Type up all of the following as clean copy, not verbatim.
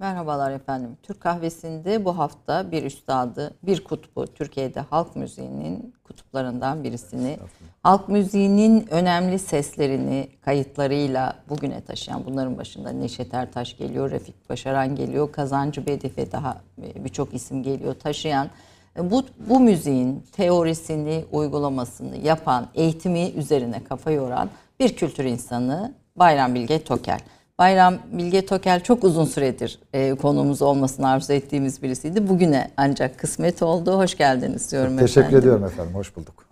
Merhabalar efendim. Türk Kahvesi'nde bu hafta bir üstadı, bir kutbu, Türkiye'de halk müziğinin kutuplarından birisini, halk müziğinin önemli seslerini kayıtlarıyla bugüne taşıyan, bunların başında Neşet Ertaş geliyor, Refik Başaran geliyor, Kazancı Bedef ve daha birçok isim geliyor taşıyan, bu müziğin teorisini, uygulamasını yapan, eğitimi üzerine kafa yoran bir kültür insanı Bayram Bilge Tokel. Bayram Bilge Tokel çok uzun süredir konuğumuz olmasını arzu ettiğimiz birisiydi. Bugüne ancak kısmet oldu. Hoş geldiniz diyorum efendim. Teşekkür ediyorum efendim. Hoş bulduk.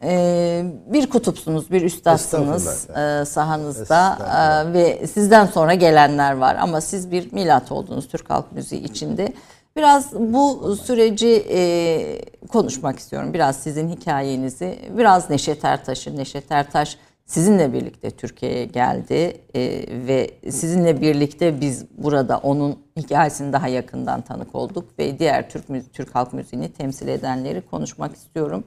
Bir kutupsunuz, bir üstadsınız sahanızda ve sizden sonra gelenler var. Ama siz bir milat oldunuz Türk halk müziği içinde. Biraz bu süreci konuşmak istiyorum. Biraz sizin hikayenizi, biraz Neşet Ertaş'ı, Neşet Ertaş sizinle birlikte Türkiye'ye geldi ve sizinle birlikte biz burada onun hikayesini daha yakından tanık olduk ve diğer Türk halk müziğini temsil edenleri konuşmak istiyorum.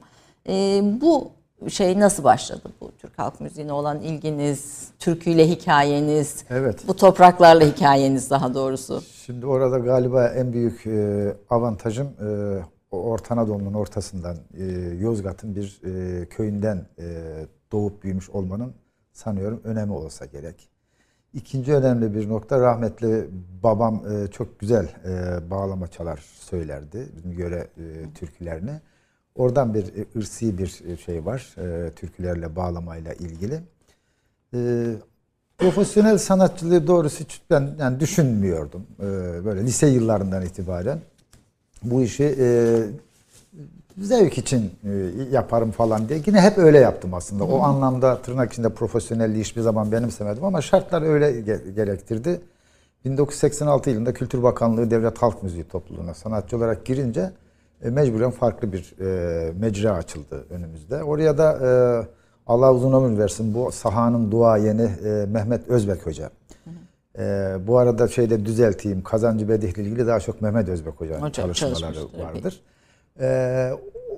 Bu şey nasıl başladı? Bu Türk halk müziğine olan ilginiz, türküyle hikayeniz, evet, bu topraklarla hikayeniz daha doğrusu. Şimdi orada galiba en büyük avantajım Orta Anadolu'nun ortasından Yozgat'ın bir köyünden doğup büyümüş olmanın sanıyorum önemi olsa gerek. İkinci önemli bir nokta, rahmetli babam çok güzel bağlama çalar söylerdi bizim göre türkülerini. Oradan bir ırsi bir şey var türkülerle, bağlamayla ilgili. Profesyonel sanatçılığı doğrusu ben yani düşünmüyordum. Böyle lise yıllarından itibaren bu işi zevk için yaparım falan diye. Yine hep öyle yaptım aslında. O anlamda tırnak içinde profesyonelliği hiçbir zaman benimsemedim ama şartlar öyle gerektirdi. 1986 yılında Kültür Bakanlığı Devlet Halk Müziği Topluluğu'na sanatçı olarak girince mecburen farklı bir mecra açıldı önümüzde. Oraya da Allah uzun ömür versin bu sahanın duayeni Mehmet Özbek Hoca. Bu arada şeyde düzelteyim, Kazancı Bedih'le ilgili daha çok Mehmet Özbek Hoca'nın çalışmaları vardır.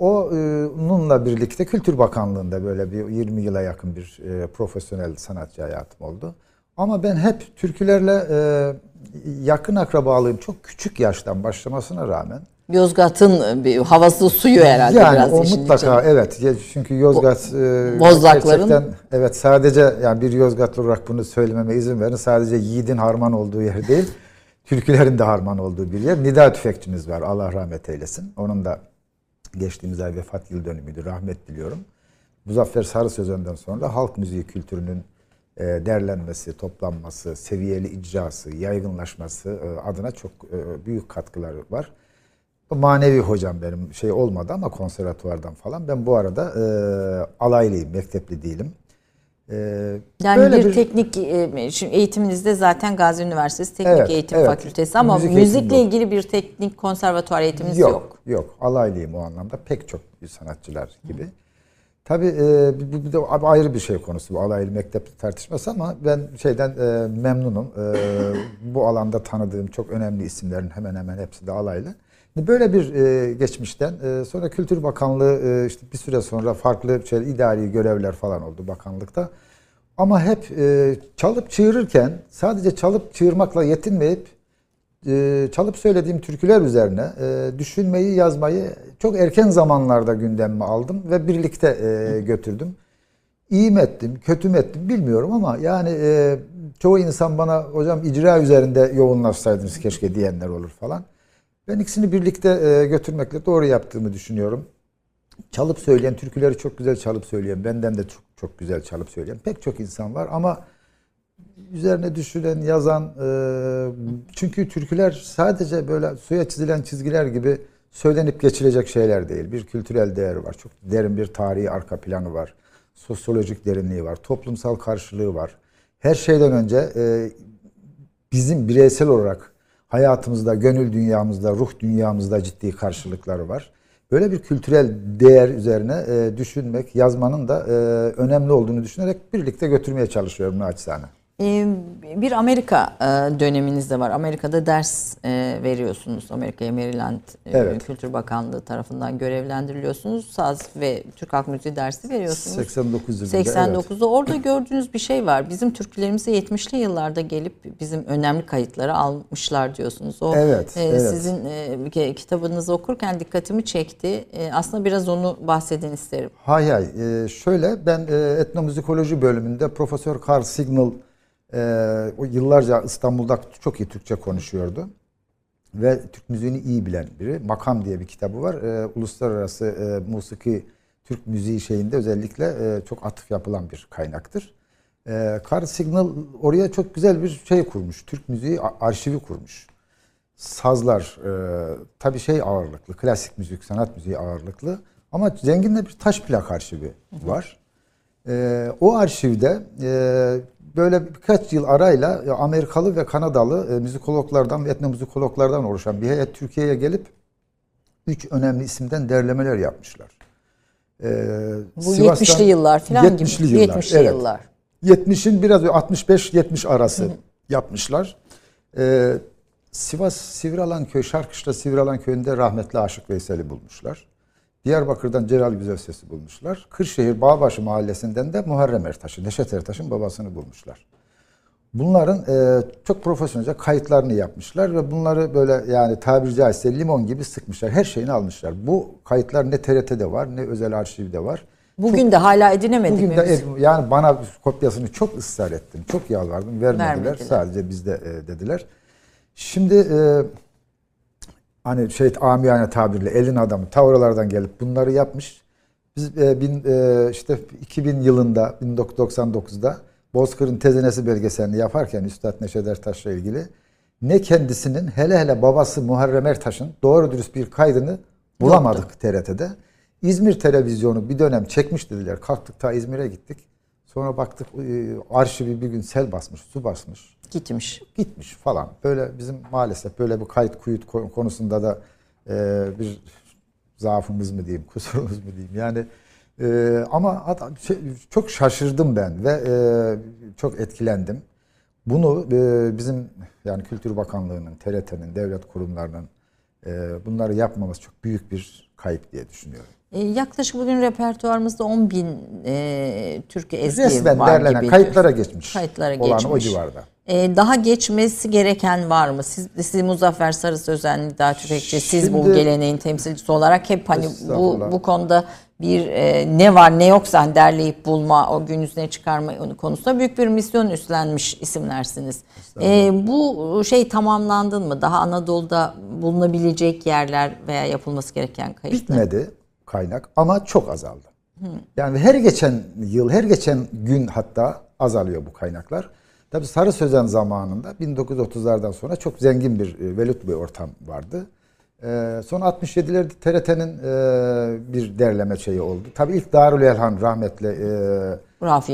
Onunla birlikte Kültür Bakanlığı'nda böyle bir 20 yıla yakın bir profesyonel sanatçı hayatım oldu. Ama ben hep türkülerle yakın akrabalığım çok küçük yaştan başlamasına rağmen. Yozgat'ın bir havası, suyu herhalde yani biraz. Yani o mutlaka içinde. Evet. Çünkü Yozgat Bozlakların, evet, sadece yani bir Yozgatlı olarak bunu söylememe izin verin. Sadece yiğidin harman olduğu yer değil. Türkülerin de harman olduğu bir yer. Nida Tüfekçimiz var. Allah rahmet eylesin. Onun da geçtiğimiz ay vefat yıl dönümüydü. Rahmet diliyorum. Muzaffer Sarı Sözen'den sonra halk müziği kültürünün derlenmesi, toplanması, seviyeli icrası, yaygınlaşması adına çok büyük katkıları var. Manevi hocam benim şey olmadı ama konservatuvardan falan. Ben bu arada alaylıyım, mektepli değilim. Yani böyle bir teknik eğitiminizde zaten Gazi Üniversitesi Teknik Eğitim Fakültesi ama müzikle ilgili bir teknik konservatuvar eğitiminiz yok. Yok, alaylıyım o anlamda pek çok sanatçılar gibi. Tabii bu da ayrı bir şey konusu, bu alaylı mektep tartışması ama ben şeyden memnunum. Bu alanda tanıdığım çok önemli isimlerin hemen hemen hepsi de alaylı. Böyle bir geçmişten sonra Kültür Bakanlığı işte bir süre sonra farklı şeyler, idari görevler falan oldu bakanlıkta. Ama hep çalıp çığırırken sadece çalıp çığırmakla yetinmeyip çalıp söylediğim türküler üzerine düşünmeyi, yazmayı çok erken zamanlarda gündeme aldım ve birlikte götürdüm. İyi mi ettim, kötü mü ettim bilmiyorum ama yani çoğu insan bana hocam icra üzerinde yoğunlaşsaydınız keşke diyenler olur falan. Ben ikisini birlikte götürmekle doğru yaptığımı düşünüyorum. Çalıp söyleyen, türküleri çok güzel çalıp söyleyen, benden de çok, çok güzel çalıp söyleyen pek çok insan var ama üzerine düşünen, yazan, çünkü türküler sadece böyle suya çizilen çizgiler gibi söylenip geçilecek şeyler değil. Bir kültürel değeri var, çok derin bir tarihi arka planı var, sosyolojik derinliği var, toplumsal karşılığı var. Her şeyden önce bizim bireysel olarak hayatımızda, gönül dünyamızda, ruh dünyamızda ciddi karşılıkları var. Böyle bir kültürel değer üzerine düşünmek, yazmanın da önemli olduğunu düşünerek birlikte götürmeye çalışıyorum naçizane. Bir Amerika döneminiz de var. Amerika'da ders veriyorsunuz. Amerika'ya Maryland evet. Kültür Bakanlığı tarafından görevlendiriliyorsunuz. Saz ve Türk Halk Müziği dersi veriyorsunuz. 89'da evet. Orada gördüğünüz bir şey var. Bizim türkülerimize 70'li yıllarda gelip bizim önemli kayıtları almışlar diyorsunuz. O evet, evet. Sizin kitabınızı okurken dikkatimi çekti. Aslında biraz onu bahsedin isterim. Hay hay. Şöyle ben etnomüzikoloji bölümünde Profesör Carl Signal o yıllarca İstanbul'da çok iyi Türkçe konuşuyordu. Ve Türk müziğini iyi bilen biri. Makam diye bir kitabı var. Uluslararası musiki Türk müziği şeyinde özellikle çok atıf yapılan bir kaynaktır. Carl Signal oraya çok güzel bir şey kurmuş. Türk müziği arşivi kurmuş. Sazlar tabii şey ağırlıklı. Klasik müzik, sanat müziği ağırlıklı. Ama zengin de bir taş plak arşivi var. O arşivde böyle birkaç yıl arayla Amerikalı ve Kanadalı müzikologlardan ve etnomüzikologlardan oluşan bir heyet Türkiye'ye gelip 3 önemli isimden derlemeler yapmışlar. Bu 70'li yıllar falan 70'li gibi. Yıllar, 70'li evet. yıllar. 70'in biraz 65-70 arası yapmışlar. Sivas Sivrialanköy, Şarkışla Sivrialanköy'ünde rahmetli Aşık Veysel'i bulmuşlar. Diyarbakır'dan Celal Güzelses'i bulmuşlar. Kırşehir Bağbaşı Mahallesi'nden de Muharrem Ertaş'ı, Neşet Ertaş'ın babasını bulmuşlar. Bunların çok profesyonelce kayıtlarını yapmışlar ve bunları böyle yani tabiri caizse limon gibi sıkmışlar. Her şeyini almışlar. Bu kayıtlar ne TRT'de var ne özel arşivde var. Bugün çok, de hala edinemedik bugün mi? De, yani bana kopyasını çok ısrar ettim. Çok yalvardım. Vermediler. Sadece bizde dediler. Şimdi... Hani şey amiyane tabirle elin adamı tavralardan gelip bunları yapmış. Biz işte 2000 yılında 1999'da Bozkır'ın tezenesi belgeselini yaparken Üstad Neşet Ertaş'la ilgili ne kendisinin hele babası Muharrem Ertaş'ın doğru dürüst bir kaydını bulamadık TRT'de. İzmir televizyonu bir dönem çekmiş dediler. Kalktık ta İzmir'e gittik. Sonra baktık arşivi bir gün sel basmış, su basmış. Gitmiş. Gitmiş falan. Böyle bizim maalesef böyle bir kayıt kuyut konusunda da bir zaafımız mı diyeyim, kusurumuz mu diyeyim. Yani ama çok şaşırdım ben ve çok etkilendim. Bunu bizim yani Kültür Bakanlığı'nın, TRT'nin, devlet kurumlarının bunları yapmaması çok büyük bir kayıp diye düşünüyorum. Yaklaşık bugün repertuarımızda 10.000 türkü ezgi resmen var derlenen, gibi. Kayıtlara geçmiş. Kayıtlara olan geçmiş. O civarda. Daha geçmesi gereken var mı? Siz Muzaffer Sarı Sözenli daha Tüfekçi, siz şimdi, bu geleneğin temsilcisi olarak hep hani bu konuda bir ne var ne yoksa derleyip bulma, o gün yüzüne çıkarma konusunda büyük bir misyon üstlenmiş isimlersiniz. Bu şey tamamlandı mı? Daha Anadolu'da bulunabilecek yerler veya yapılması gereken kayıtlar. Bitmedi. Kaynak ama çok azaldı. Yani her geçen yıl, her geçen gün hatta azalıyor bu kaynaklar. Tabii Sarı Sözen zamanında 1930'lardan sonra çok zengin bir velut bir ortam vardı. Son 67'lerde TRT'nin bir derleme şeyi oldu. Tabii ilk Darül Elhan rahmetli Rafi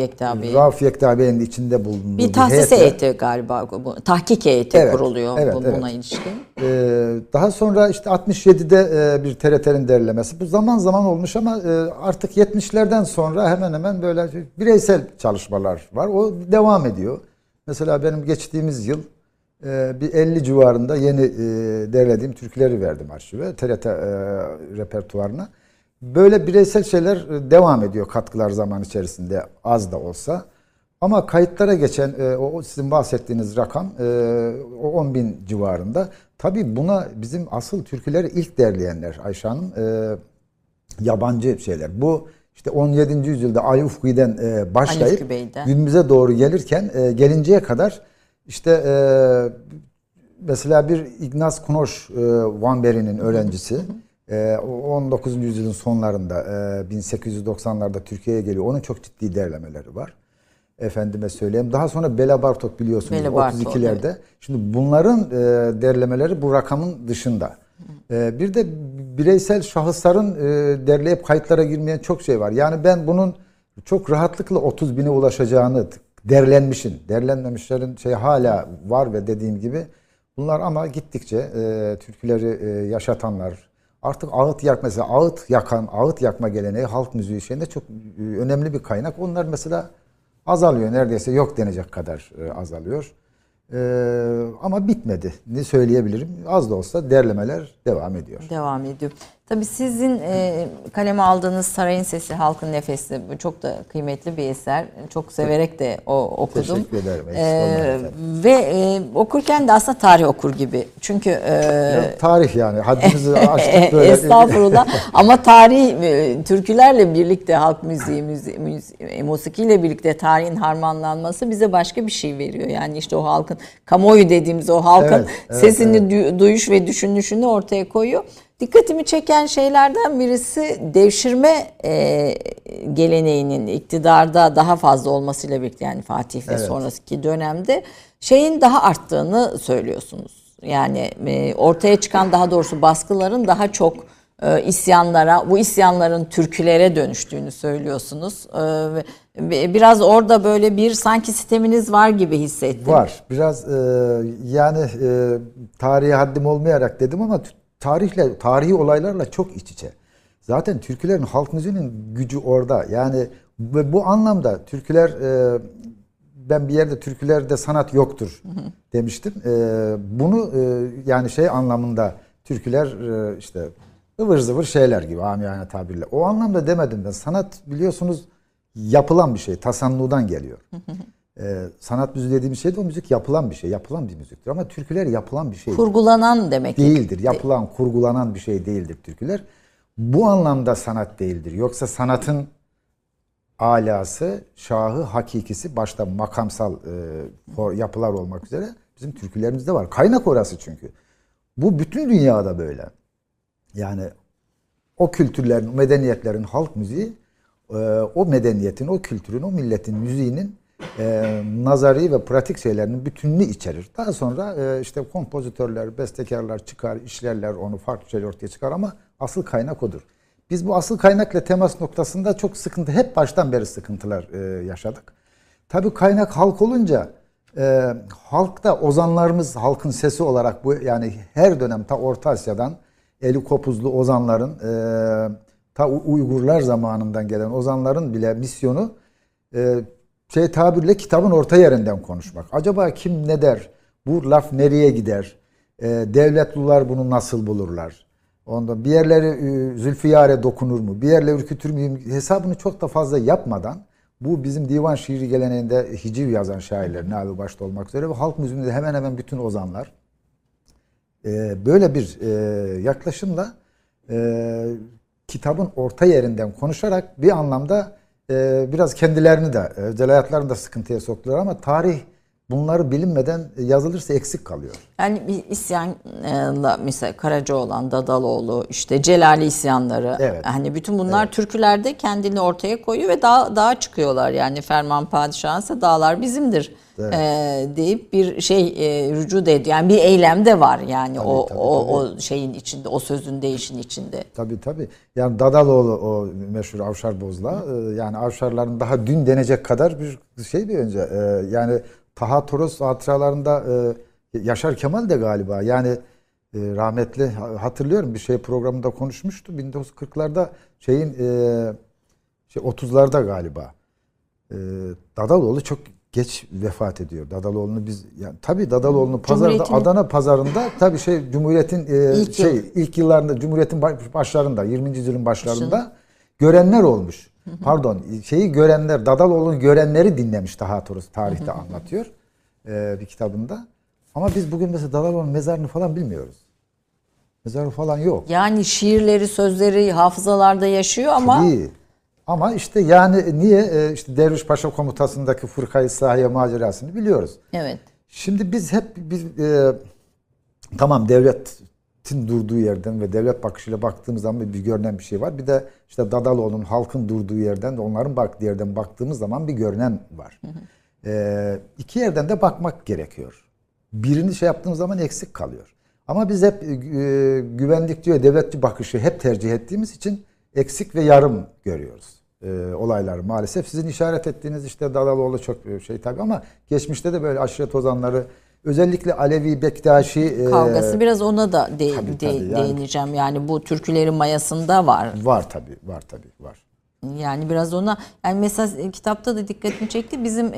Yekta Bey'in içinde bulunduğu bir tahsis heyeti galiba, tahkik heyeti evet, kuruluyor evet, buna ilişkin. Daha sonra işte 67'de bir TRT'nin derlemesi. Bu zaman zaman olmuş ama artık 70'lerden sonra hemen hemen böyle bireysel çalışmalar var. O devam ediyor. Mesela benim geçtiğimiz yıl bir 50 civarında yeni derlediğim türküleri verdim arşive, TRT repertuarına. Böyle bireysel şeyler devam ediyor katkılar zaman içerisinde az da olsa. Ama kayıtlara geçen o sizin bahsettiğiniz rakam o 10.000 civarında. Tabii buna bizim asıl türküleri ilk derleyenler Ayşe Hanım yabancı şeyler. Bu işte 17. yüzyılda Ali Ufki'den başlayıp günümüze doğru gelirken gelinceye kadar işte mesela bir İgnaz Kunoş Van Beri'nin öğrencisi 19. yüzyılın sonlarında 1890'larda Türkiye'ye geliyor. Onun çok ciddi derlemeleri var. Efendime söyleyeyim. Daha sonra Bela Bartok biliyorsunuz 32'lerde. Evet. Şimdi bunların derlemeleri bu rakamın dışında. Bir de bireysel şahısların derleyip kayıtlara girmeyen çok şey var. Yani ben bunun çok rahatlıkla 30.000'e ulaşacağını derlenmişin, derlenmemişlerin şey hala var ve dediğim gibi bunlar ama gittikçe türküleri yaşatanlar, artık ağıt yak mesela ağıt yakan, ağıt yakma geleneği halk müziği şeyinde çok önemli bir kaynak. Onlar mesela azalıyor. Neredeyse yok denecek kadar azalıyor. Ama bitmedi. Ne söyleyebilirim? Az da olsa derlemeler devam ediyor. Devam ediyor. Tabii sizin kaleme aldığınız Sarayın Sesi, Halkın Nefesi çok da kıymetli bir eser. Çok severek de okudum. Teşekkür ederim. Ve okurken de aslında tarih okur gibi. Çünkü tarih yani. Haddimizi aştık böyle. Estağfurullah. Ama tarih türkülerle birlikte, halk müziği, musikiyle birlikte tarihin harmanlanması bize başka bir şey veriyor. Yani işte o halkın, kamuoyu dediğimiz o halkın sesini duyuş ve düşünüşünü ortaya koyuyor. Dikkatimi çeken şeylerden birisi devşirme geleneğinin iktidarda daha fazla olmasıyla birlikte, yani Fatih ve sonraki dönemde şeyin daha arttığını söylüyorsunuz. Yani ortaya çıkan, daha doğrusu baskıların daha çok isyanlara, bu isyanların türkülere dönüştüğünü söylüyorsunuz. Biraz orada böyle bir sanki sisteminiz var gibi hissettim. Var. Biraz yani tarihe haddim olmayarak dedim ama tarihle, tarihi olaylarla çok iç içe. Zaten türkülerin, halk müziğinin gücü orada. Yani bu anlamda türküler, ben bir yerde türkülerde sanat yoktur demiştim. Bunu yani şey anlamında, türküler işte ıvır zıvır şeyler gibi, amiyane tabirle. O anlamda demedim ben. Sanat biliyorsunuz yapılan bir şey. Tasannudan geliyor. Sanat müziği dediğimiz şey de o müzik yapılan bir şey. Yapılan bir müziktir ama türküler yapılan bir şey. Kurgulanan demek değildir. Yapılan, kurgulanan bir şey değildir türküler. Bu anlamda sanat değildir. Yoksa sanatın alası, şahı, hakikisi, başta makamsal yapılar olmak üzere bizim türkülerimizde var. Kaynak orası çünkü. Bu bütün dünyada böyle. Yani o kültürlerin, o medeniyetlerin halk müziği, o medeniyetin, o kültürün, o milletin müziğinin nazari ve pratik şeylerinin bütününü içerir. Daha sonra işte kompozitörler, bestekarlar çıkar, işlerler onu, farklı şeyler ortaya çıkar ama asıl kaynak odur. Biz bu asıl kaynakla temas noktasında çok sıkıntı, hep baştan beri sıkıntılar yaşadık. Tabii kaynak halk olunca halkta ozanlarımız, halkın sesi olarak bu, yani her dönem ta Orta Asya'dan eli kopuzlu ozanların, ta Uygurlar zamanından gelen ozanların bile misyonu şey tabirle kitabın orta yerinden konuşmak. Acaba kim ne der? Bu laf nereye gider? Devletlular bunu nasıl bulurlar? Onda bir yerleri Zülfiyar'e dokunur mu? Bir yerle ürkütür müyüm? Hesabını çok da fazla yapmadan, bu bizim divan şiiri geleneğinde hiciv yazan şairler, Nabi başta olmak üzere ve halk müziğinde hemen hemen bütün ozanlar böyle bir yaklaşımla kitabın orta yerinden konuşarak bir anlamda biraz kendilerini de, özel hayatlarını da sıkıntıya soktular ama tarih bunları bilinmeden yazılırsa eksik kalıyor. Yani bir isyanla mesela Karacaoğlan, Dadaloğlu, işte Celali isyanları, hani bütün bunlar türkülerde kendini ortaya koyuyor ve dağa çıkıyorlar. Yani Ferman Padişah'ınsa dağlar bizimdir deyip bir şey rücuda ediyor. Yani bir eylem de var yani tabii, o şeyin içinde, o sözün değişin içinde. Tabii tabii. Yani Dadaloğlu, o meşhur Avşar Bozla, yani Avşarların daha dün denecek kadar bir şey bir önce. Yani Taha Toros hatıralarında Yaşar Kemal de galiba, yani rahmetli, hatırlıyorum bir şey programında konuşmuştu. 1940'larda şeyin 30'larda galiba. Dadaloğlu çok geç vefat ediyor. Dadaloğlu'nu biz, yani tabii Dadaloğlu'nu pazarda, Adana pazarında tabii şey Cumhuriyet'in ilk yıllarında, Cumhuriyet'in başlarında, 20. yüzyılın başlarında görenler olmuş. Pardon, şeyi görenler, Dadaloğlu'nun görenleri dinlemiş Taha Toros, tarihte anlatıyor bir kitabında. Ama biz bugün mesela Dadaloğlu'nun mezarını falan bilmiyoruz. Mezarı falan yok. Yani şiirleri, sözleri hafızalarda yaşıyor ama... Tabii. Ama işte yani niye? İşte Derviş Paşa komutasındaki Fırka-i Sahiye macerasını biliyoruz. Evet. Şimdi biz hep tamam, devletin durduğu yerden ve devlet bakışıyla baktığımız zaman bir görünen bir şey var. Bir de işte Dadaloğlu'nun, halkın durduğu yerden de onların baktığı yerden baktığımız zaman bir görünen var. İki yerden de bakmak gerekiyor. Birini şey yaptığımız zaman eksik kalıyor. Ama biz hep güvenlikçi ve devletçi bakışı hep tercih ettiğimiz için eksik ve yarım görüyoruz olaylar maalesef. Sizin işaret ettiğiniz işte Dadaloğlu çok şey tabii ama geçmişte de böyle aşiret ozanları, özellikle Alevi Bektaşi kavgası, biraz ona da değineceğim. Yani bu türkülerin mayasında var. Var tabii, var tabii, var. Yani biraz ona, yani mesela kitapta da dikkatini çekti, bizim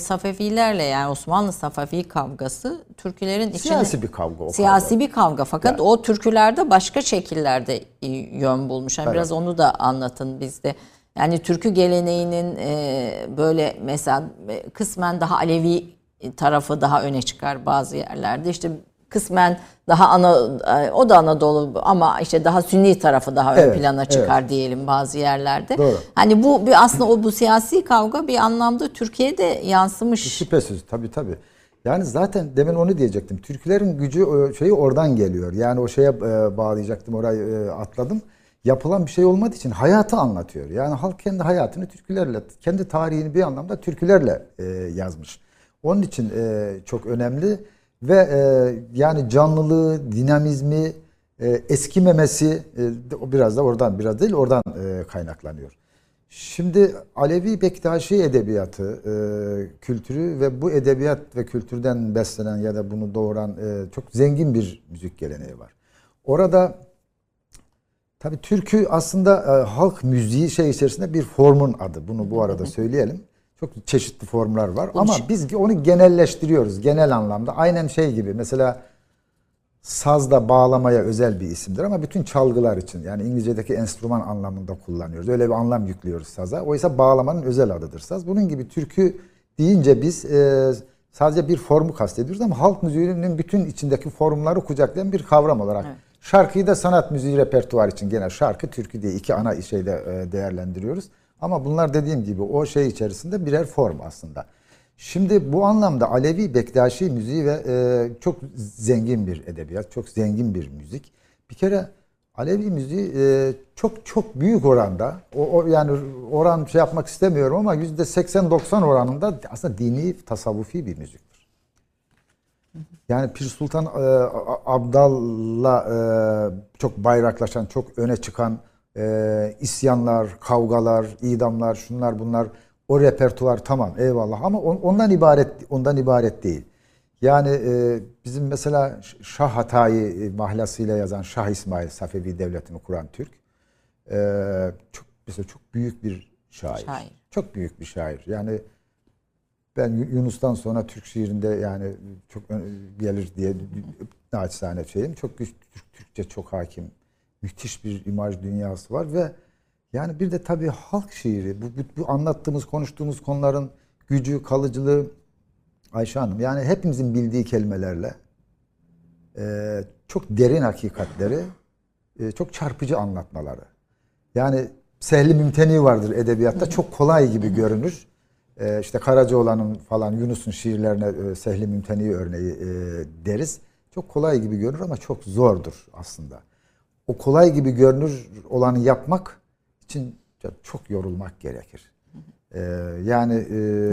Safevilerle, yani Osmanlı Safevi kavgası Türkülerin içinde siyasi bir kavga, fakat yani o türkülerde başka şekillerde yön bulmuş. Yani evet, biraz onu da anlatın bizde. Yani türkü geleneğinin böyle mesela kısmen daha Alevi tarafı daha öne çıkar bazı yerlerde, işte kısmen daha o da Anadolu ama işte daha Sünni tarafı daha ön plana çıkar diyelim bazı yerlerde. Doğru. Hani bu bir aslında bu siyasi kavga bir anlamda Türkiye'de yansımış. Şüphesiz, tabii. Yani zaten demin onu diyecektim. Türkülerin gücü oradan geliyor. Yani o şeye bağlayacaktım, orayı atladım. Yapılan bir şey olmadığı için hayatı anlatıyor. Yani halk kendi hayatını türkülerle, kendi tarihini bir anlamda türkülerle yazmış. Onun için çok önemli. Ve yani canlılığı, dinamizmi, eskimemesi biraz da oradan, biraz değil oradan kaynaklanıyor. Şimdi Alevi Bektaşi edebiyatı, kültürü ve bu edebiyat ve kültürden beslenen ya da bunu doğuran çok zengin bir müzik geleneği var. Orada tabii türkü aslında halk müziği içerisinde bir formun adı. Bunu bu arada söyleyelim. Çok çeşitli formlar var ama biz onu genelleştiriyoruz genel anlamda. Aynen şey gibi, mesela saz da bağlamaya özel bir isimdir ama bütün çalgılar için, yani İngilizce'deki enstrüman anlamında kullanıyoruz. Öyle bir anlam yüklüyoruz saza. Oysa bağlamanın özel adıdır saz. Bunun gibi türkü deyince biz sadece bir formu kastediyoruz ama halk müziğinin bütün içindeki formları kucaklayan bir kavram olarak. Evet. Şarkıyı da sanat müziği repertuar için genel şarkı, türkü diye iki ana şeyde değerlendiriyoruz. Ama bunlar dediğim gibi o şey içerisinde birer form aslında. Şimdi bu anlamda Alevi Bektaşi müziği ve çok zengin bir edebiyat, çok zengin bir müzik. Bir kere Alevi müziği çok büyük oranda, yani oran şey yapmak istemiyorum ama %80-90 oranında aslında dini, tasavvufi bir müziktir. Yani Pir Sultan Abdal'la çok bayraklaşan, çok öne çıkan isyanlar, kavgalar, idamlar, şunlar bunlar, o repertuar tamam eyvallah ama ondan ibaret değil. Yani bizim mesela Şah Hatayi mahlasıyla yazan Şah İsmail, Safevi devletini kuran Türk, çok büyük bir şair. Çok büyük bir şair. Yani ben Yunus'tan sonra Türk şiirinde yani çok gelir diye naçizane şeyim. Çok güçlü, Türkçe çok hakim. Müthiş bir imaj dünyası var ve yani bir de tabii halk şiiri, bu anlattığımız, konuştuğumuz konuların gücü, kalıcılığı. Ayşe Hanım, yani hepimizin bildiği kelimelerle çok derin hakikatleri, çok çarpıcı anlatmaları. Yani sehli mümteni vardır edebiyatta, çok kolay gibi görünür. İşte Karacaoğlan'ın falan, Yunus'un şiirlerine sehli mümteni örneği deriz. Çok kolay gibi görünür ama çok zordur aslında. O kolay gibi görünür olanı yapmak için çok yorulmak gerekir.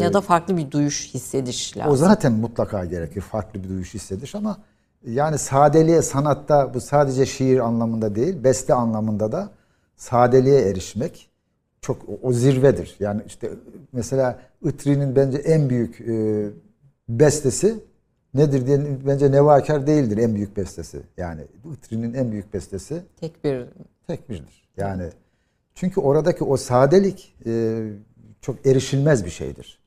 Ya da farklı bir duyuş, hissediş lazım. O zaten mutlaka gerekir. Farklı bir duyuş, hissediş ama yani sadeliğe, sanatta, bu sadece şiir anlamında değil, beste anlamında da sadeliğe erişmek çok o zirvedir. Yani işte mesela Itri'nin bence en büyük bestesi nedir diye, bence Nevakar değildir en büyük bestesi. Yani Itri'nin en büyük bestesi tekbirdir. Yani çünkü oradaki o sadelik çok erişilmez bir şeydir.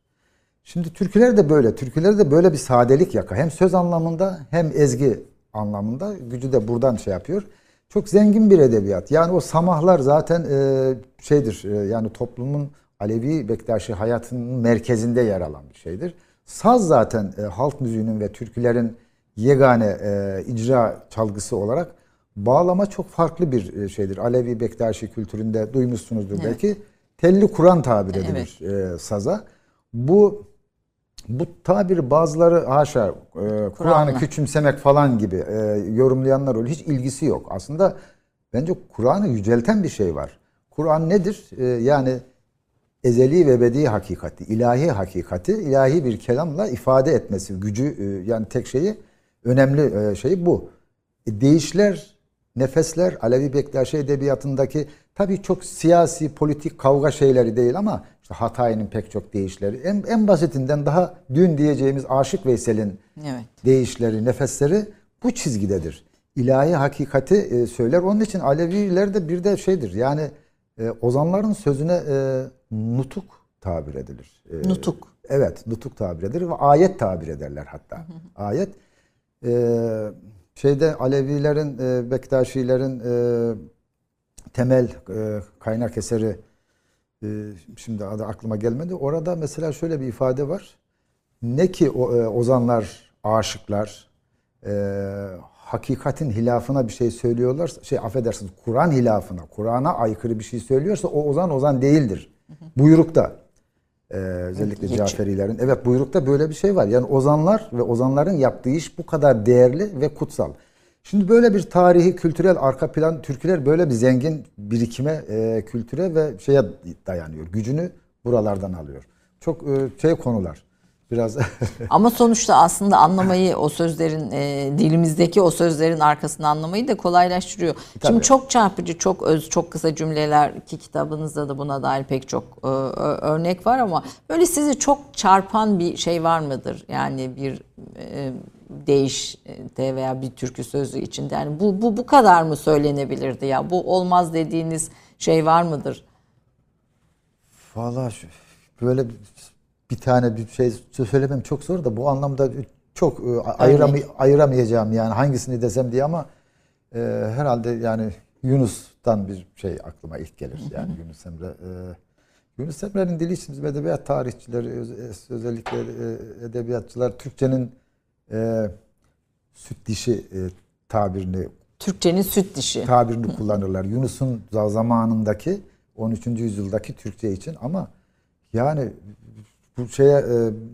Şimdi türküler de böyle bir sadelik yaka. Hem söz anlamında hem ezgi anlamında gücü de buradan şey yapıyor. Çok zengin bir edebiyat. Yani o samahlar zaten yani toplumun Alevi Bektaşi hayatının merkezinde yer alan bir şeydir. Saz zaten halk müziğinin ve türkülerin yegane icra çalgısı olarak, bağlama çok farklı bir şeydir. Alevi Bektaşi kültüründe duymuşsunuzdur belki. Telli Kur'an tabir edilir saza. Bu tabiri bazıları haşa Kur'an'ı küçümsemek falan gibi yorumlayanlar öyle, hiç ilgisi yok. Aslında bence Kur'an'ı yücelten bir şey var. Kur'an nedir? Yani ezeli ve ebedi hakikati, ilahi hakikati, ilahi bir kelamla ifade etmesi, gücü, yani tek şeyi, önemli şey bu. Deyişler, nefesler, Alevi Bektaşi edebiyatındaki tabii çok siyasi, politik kavga şeyleri değil ama işte Hatayi'nin pek çok deyişleri, en basitinden daha dün diyeceğimiz Aşık Veysel'in deyişleri, nefesleri bu çizgidedir. İlahi hakikati söyler. Onun için Aleviler de bir de şeydir yani, Ozanların sözüne nutuk tabir edilir. Nutuk. Evet, nutuk tabir edilir ve ayet tabir ederler hatta. Hı hı. Ayet. Şeyde Alevilerin, Bektaşilerin temel kaynak eseri, şimdi adı aklıma gelmedi. Orada mesela şöyle bir ifade var. Ne ki ozanlar, aşıklar hakikatin hilafına bir şey söylüyorlarsa, affedersiniz, Kur'an hilafına, Kur'an'a aykırı bir şey söylüyorsa o ozan değildir. Buyrukta. Özellikle evet, Caferilerin. Evet, buyrukta böyle bir şey var. Yani ozanlar ve ozanların yaptığı iş bu kadar değerli ve kutsal. Şimdi böyle bir tarihi, kültürel arka plan, türküler böyle bir zengin birikime, kültüre ve şeye dayanıyor. Gücünü buralardan alıyor. Çok şey konular. Biraz ama sonuçta aslında anlamayı, o sözlerin dilimizdeki o sözlerin arkasını anlamayı da kolaylaştırıyor. Tabii. Şimdi çok çarpıcı, çok öz, çok kısa cümleler ki kitabınızda da buna dair pek çok örnek var ama böyle sizi çok çarpan bir şey var mıdır? Yani bir deyişte veya bir türkü sözü içinde yani bu kadar mı söylenebilirdi ya? Bu olmaz dediğiniz şey var mıdır? Vallahi böyle bir tane bir şey söylemem çok zor da bu anlamda çok ayıramayacağım yani hangisini desem diye ama herhalde yani Yunus'tan bir şey aklıma ilk gelir. Yani Yunus Emre. Yunus Emre'nin dili için bizim edebiyat tarihçileri, özellikle edebiyatçılar Türkçenin süt dişi tabirini kullanırlar. Yunus'un zamanındaki 13. yüzyıldaki Türkçe için ama yani bu şeye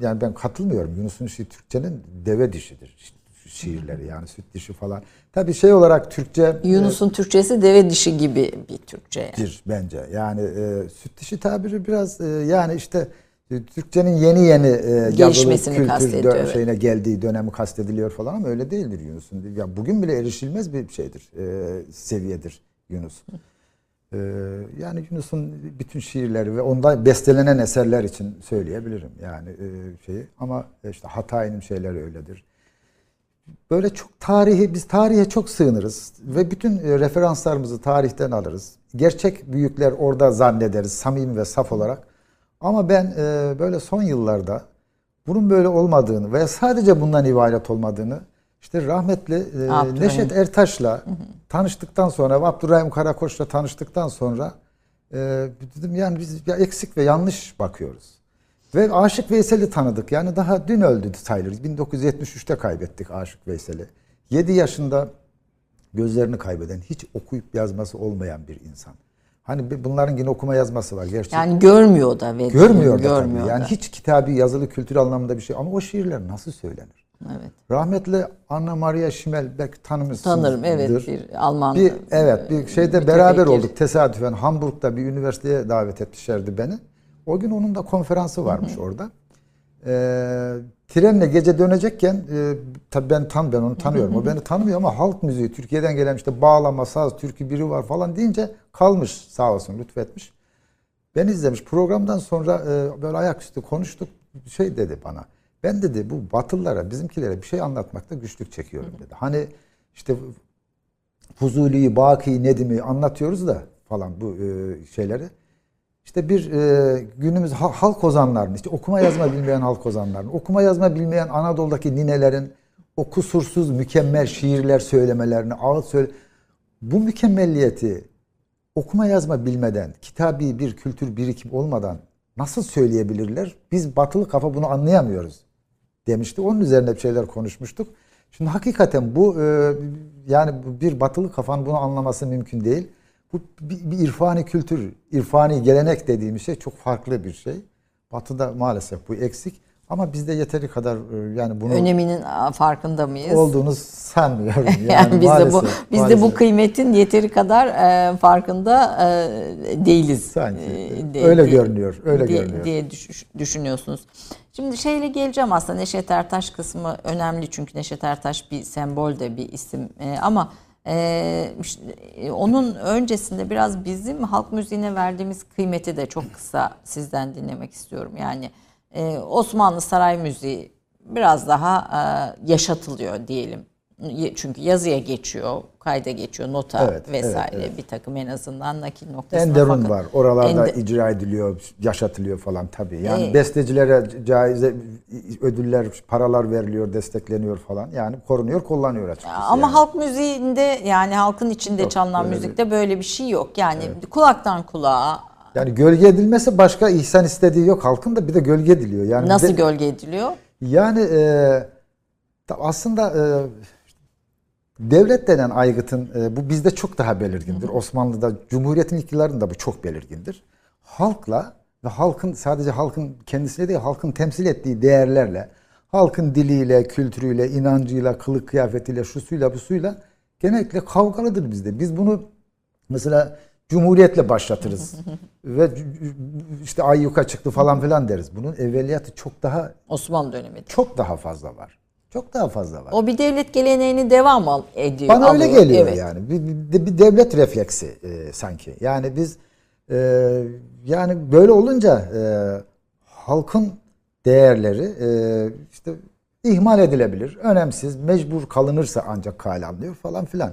yani ben katılmıyorum. Yunus'un Türkçenin deve dişidir şiirleri yani süt dişi falan. Tabii şey olarak Türkçe Yunus'un Türkçesi deve dişi gibi bir Türkçedir bence. Yani süt dişi tabiri biraz yani işte Türkçenin yeni gelişmesini kastediyor. Şeyine geldiği dönemi kastediliyor falan ama öyle değildir Yunus'un. Ya bugün bile erişilmez bir şeydir. Seviyedir Yunus. Yani Yunus'un bütün şiirleri ve onda bestelenen eserler için söyleyebilirim yani şeyi ama işte Hatay'ın şeyleri öyledir. Böyle çok biz tarihe çok sığınırız ve bütün referanslarımızı tarihten alırız. Gerçek büyükler orada zannederiz samimi ve saf olarak. Ama ben böyle son yıllarda bunun böyle olmadığını veya sadece bundan ibaret olmadığını İşte rahmetli Neşet Ertaş'la tanıştıktan sonra ve Abdurrahim Karakoç'la tanıştıktan sonra dedim yani biz eksik ve yanlış bakıyoruz. Ve Aşık Veysel'i tanıdık. Yani daha dün öldü sayılırız. 1973'te kaybettik Aşık Veysel'i. 7 yaşında gözlerini kaybeden, hiç okuyup yazması olmayan bir insan. Hani bunların yine okuma yazması var gerçekten. Yani görmüyor da. Görmüyor da. Yani hiç kitabı, yazılı, kültür anlamında bir şey. Ama o şiirler nasıl söylenir? Evet. Rahmetli Anna Maria Schimmel belki tanımlısınızdır. Tanırım, evet, bir Alman. Bir şeyde bir beraber olduk tesadüfen. Hamburg'da bir üniversiteye davet etmişlerdi beni. O gün onun da konferansı varmış orada. Trenle gece dönecekken tabii ben onu tanıyorum. O beni tanımıyor ama halk müziği Türkiye'den gelen işte bağlama, saz, türkü biri var falan deyince kalmış sağ olsun lütfetmiş. Beni izlemiş. Programdan sonra böyle ayaküstü konuştuk. Şey dedi bana. Ben dedi bu Batılılara, bizimkilere bir şey anlatmakta güçlük çekiyorum dedi. Hani işte Fuzuli'yi, Baki'yi, Nedim'i anlatıyoruz da falan bu şeyleri. İşte bir günümüz halk ozanlarının, işte okuma yazma bilmeyen halk ozanlarının, okuma yazma bilmeyen Anadolu'daki ninelerin o kusursuz mükemmel şiirler söylemelerini, bu mükemmelliyeti okuma yazma bilmeden, kitabi bir kültür birikim olmadan nasıl söyleyebilirler? Biz batılı kafa bunu anlayamıyoruz demişti. Onun üzerine bir şeyler konuşmuştuk. Şimdi hakikaten bu yani bir batılı kafanın bunu anlaması mümkün değil. Bu bir irfani kültür, irfani gelenek dediğimiz şey çok farklı bir şey. Batı'da maalesef bu eksik ama bizde yeteri kadar yani bunun öneminin farkında mıyız? Olduğunu sanmıyorum. Yani bizde bu kıymetin yeteri kadar farkında değiliz. Sanki öyle görünüyor. Diye düşünüyorsunuz. Şimdi şeyle geleceğim aslında Neşet Ertaş kısmı önemli çünkü Neşet Ertaş bir sembol de bir isim ama onun öncesinde biraz bizim halk müziğine verdiğimiz kıymeti de çok kısa sizden dinlemek istiyorum. Yani Osmanlı saray müziği biraz daha yaşatılıyor diyelim. Çünkü yazıya geçiyor, kayda geçiyor, nota vesaire bir takım en azından nakil noktası. Enderun var. Oralarda icra ediliyor, yaşatılıyor falan tabii. Yani bestecilere caize ödüller, paralar veriliyor, destekleniyor falan. Yani korunuyor, kullanıyor açıkçası. Ama halk müziğinde, yani halkın içinde çalınan müzikte böyle bir şey yok. Yani kulaktan kulağa. Yani gölge edilmesi başka ihsan istediği yok. Halkın da bir de gölge ediliyor. Yani nasıl gölge ediliyor? Yani aslında devlet denen aygıtın, bu bizde çok daha belirgindir. Osmanlı'da, Cumhuriyet'in ilk yıllarında bu çok belirgindir. Halkla ve halkın, sadece halkın kendisine değil, halkın temsil ettiği değerlerle, halkın diliyle, kültürüyle, inancıyla, kılık kıyafetiyle, şusuyla, busuyla genellikle kavgalıdır bizde. Biz bunu mesela Cumhuriyetle başlatırız ve işte ay yuka çıktı falan filan deriz. Bunun evveliyatı çok daha, Osmanlı döneminde çok daha fazla var. Çok daha fazla var. O bir devlet geleneğini devam ediyor. Bana öyle geliyor yani. Bir devlet refleksi sanki. Yani biz yani böyle olunca halkın değerleri işte ihmal edilebilir. Önemsiz, mecbur kalınırsa ancak kale alınıyor falan filan.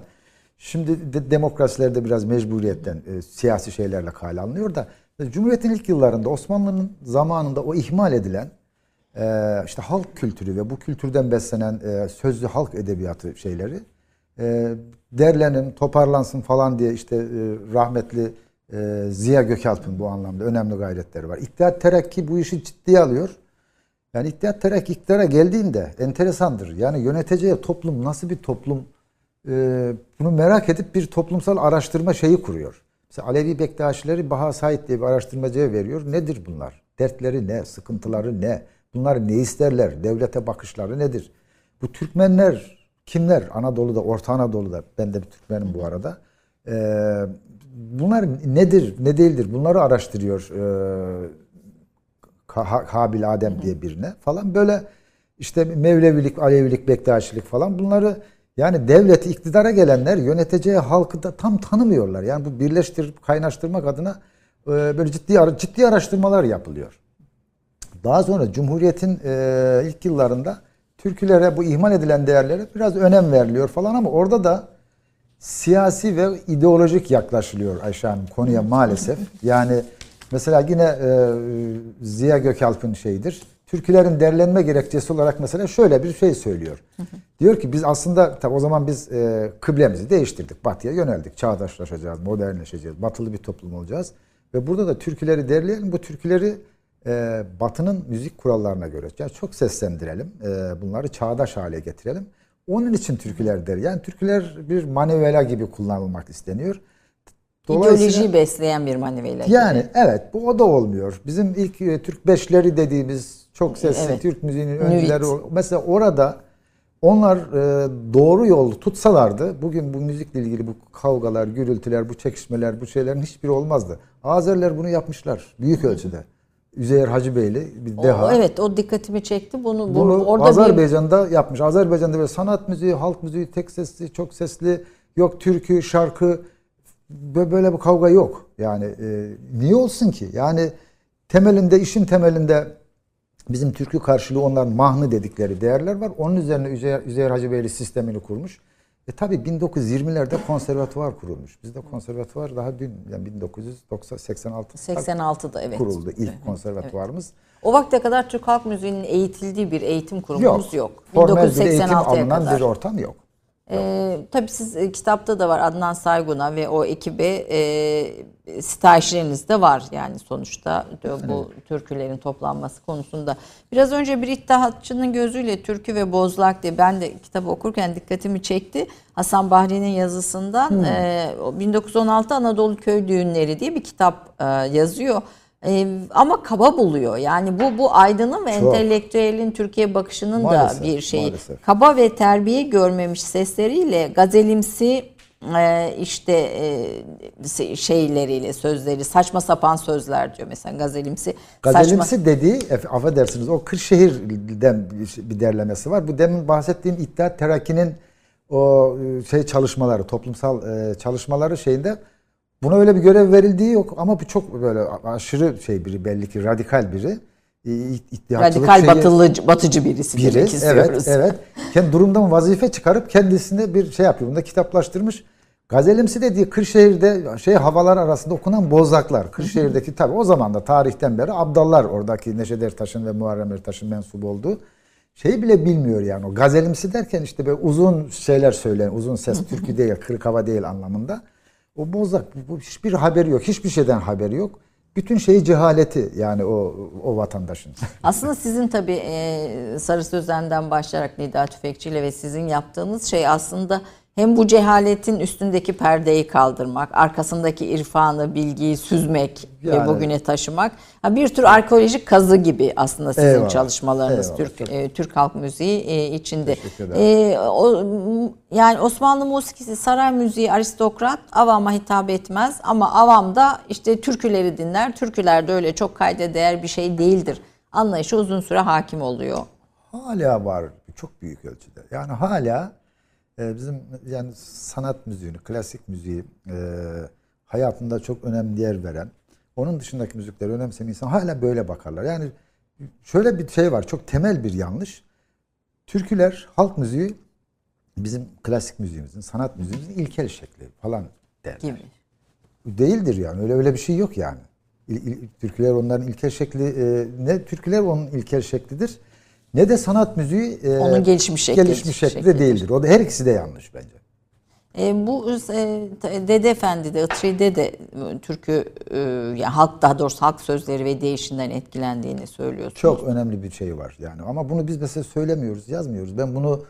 Şimdi de demokrasilerde biraz mecburiyetten siyasi şeylerle kale alınıyor da Cumhuriyet'in ilk yıllarında Osmanlı'nın zamanında o ihmal edilen işte halk kültürü ve bu kültürden beslenen sözlü halk edebiyatı şeyleri derlenin, toparlansın falan diye işte rahmetli Ziya Gökalp'ın bu anlamda önemli gayretleri var. İttihat Terakki bu işi ciddiye alıyor. Yani İttihat Terakki iktidara geldiğinde enteresandır. Yani yöneteceği toplum nasıl bir toplum, bunu merak edip bir toplumsal araştırma şeyi kuruyor. Mesela Alevi Bektaşileri Baha Said diye bir araştırmacıya veriyor. Nedir bunlar? Dertleri ne? Sıkıntıları ne? Bunlar ne isterler? Devlete bakışları nedir? Bu Türkmenler kimler? Anadolu'da, Orta Anadolu'da. Ben de bir Türkmenim bu arada. Bunlar nedir, ne değildir? Bunları araştırıyor Habil Adem diye birine falan. Böyle işte Mevlevilik, Alevilik, Bektaşilik falan bunları... Yani devleti, iktidara gelenler yöneteceği halkı da tam tanımıyorlar. Yani bu birleştirip kaynaştırmak adına böyle ciddi araştırmalar yapılıyor. Daha sonra Cumhuriyet'in ilk yıllarında Türkülere, bu ihmal edilen değerlere biraz önem veriliyor falan ama orada da siyasi ve ideolojik yaklaşılıyor Ayşe Hanım konuya maalesef. Yani mesela yine Ziya Gökalp'ın şeyidir. Türkülerin derlenme gerekçesi olarak mesela şöyle bir şey söylüyor. Diyor ki biz aslında tabi o zaman biz kıblemizi değiştirdik. Batıya yöneldik. Çağdaşlaşacağız, modernleşeceğiz. Batılı bir toplum olacağız. Ve burada da türküleri derleyelim. Bu türküleri Batı'nın müzik kurallarına göre yani çok seslendirelim. Bunları çağdaş hale getirelim. Onun için türküler der. Yani türküler bir manivela gibi kullanılmak isteniyor. İdeolojiyi besleyen bir manivela gibi. Yani evet, bu o da olmuyor. Bizim ilk Türk beşleri dediğimiz çok sesli Türk müziğinin öncüleri. Mesela orada onlar doğru yolu tutsalardı bugün bu müzikle ilgili bu kavgalar, gürültüler, bu çekişmeler, bu şeylerin hiçbiri olmazdı. Azeriler bunu yapmışlar büyük ölçüde. Üzeyir Hacıbeyli bir deha. O dikkatimi çekti. Bunu orada Azerbaycan'da yapmış. Azerbaycan'da böyle sanat müziği, halk müziği, tek sesli, çok sesli, yok türkü, şarkı, böyle bir kavga yok. Yani niye olsun ki? Yani temelinde, işin temelinde bizim türkü karşılığı onların mahnı dedikleri değerler var. Onun üzerine Üzeyir Hacıbeyli sistemini kurmuş. Tabii 1920'lerde konservatuvar kurulmuş. Bizde konservatuvar daha dün, yani 1986'da kuruldu ilk konservatuvarımız. O vakte kadar Türk halk müziğinin eğitildiği bir eğitim kurumumuz yok. 1986'ya kadar bir ortam yok. Tabii siz kitapta da var Adnan Saygun'a ve o ekibe stajyeriniz de var yani sonuçta bu türkülerin toplanması konusunda. Biraz önce bir İttihatçı'nın gözüyle türkü ve bozlak diye ben de kitabı okurken dikkatimi çekti. Hasan Bahri'nin yazısından 1916 Anadolu Köy Düğünleri diye bir kitap yazıyor. Ama kaba buluyor. Yani bu aydının ve entelektüelin Türkiye bakışının maalesef, da bir şeyi. Maalesef. Kaba ve terbiye görmemiş sesleriyle gazelimsi şeyleriyle sözleri, saçma sapan sözler diyor mesela gazelimsi. Gazelimsi dediği, affedersiniz, o Kırşehir'den bir derlemesi var. Bu demin bahsettiğim İttihat Terakki'nin o şey çalışmaları, toplumsal çalışmaları şeyinde buna öyle bir görev verildiği yok ama bu çok böyle aşırı şey biri, belli ki radikal biri. ihtiyacılık radikal batıcı birisi demek istiyoruz. Evet. Kendi durumdan vazife çıkarıp kendisine bir şey yapıyor. Bunu da kitaplaştırmış. Gazelimsi dediği Kırşehir'de havalar arasında okunan bozaklar. Kırşehir'deki tabii o zaman da tarihten beri abdallar, oradaki Neşet Ertaş'ın ve Muharrem Ertaş'ın mensubu olduğu şeyi bile bilmiyor yani. O gazelimsi derken işte böyle uzun şeyler söyleyen, uzun ses türkü değil, kırık hava değil anlamında. O bozak, hiçbir haberi yok, hiçbir şeyden haberi yok. Bütün şeyi cehaleti yani o vatandaşın. Aslında sizin tabii Sarı Sözen'den başlayarak Nida Tüfekçi ile ve sizin yaptığınız şey aslında hem bu cehaletin üstündeki perdeyi kaldırmak, arkasındaki irfanı, bilgiyi süzmek yani, ve bugüne taşımak. Bir tür arkeolojik kazı gibi aslında sizin çalışmalarınız Türk halk müziği içinde. Yani Osmanlı musikisi, saray müziği aristokrat, avama hitap etmez ama avam da işte türküleri dinler. Türküler de öyle çok kayda değer bir şey değildir. Anlayışı uzun süre hakim oluyor. Hala var çok büyük ölçüde. Yani hala bizim yani sanat müziğini, klasik müziği hayatında çok önemli yer veren, onun dışındaki müzikleri önemseyen insan hala böyle bakarlar. Yani şöyle bir şey var, çok temel bir yanlış. Türküler, halk müziği bizim klasik müziğimizin, sanat müziğimizin ilkel şekli falan derler. Değildir yani, öyle bir şey yok yani. Türküler onların ilkel şekli, ne türküler onun ilkel şeklidir. Ne de sanat müziği onun gelişmiş şekli de değildir. O da her ikisi de yanlış bence. Dede Efendi'de, Itri'de de türkü, halk daha doğrusu halk sözleri ve değişinden etkilendiğini söylüyorsunuz. Çok önemli bir şey var yani. Ama bunu biz mesela söylemiyoruz, yazmıyoruz. Ben bunu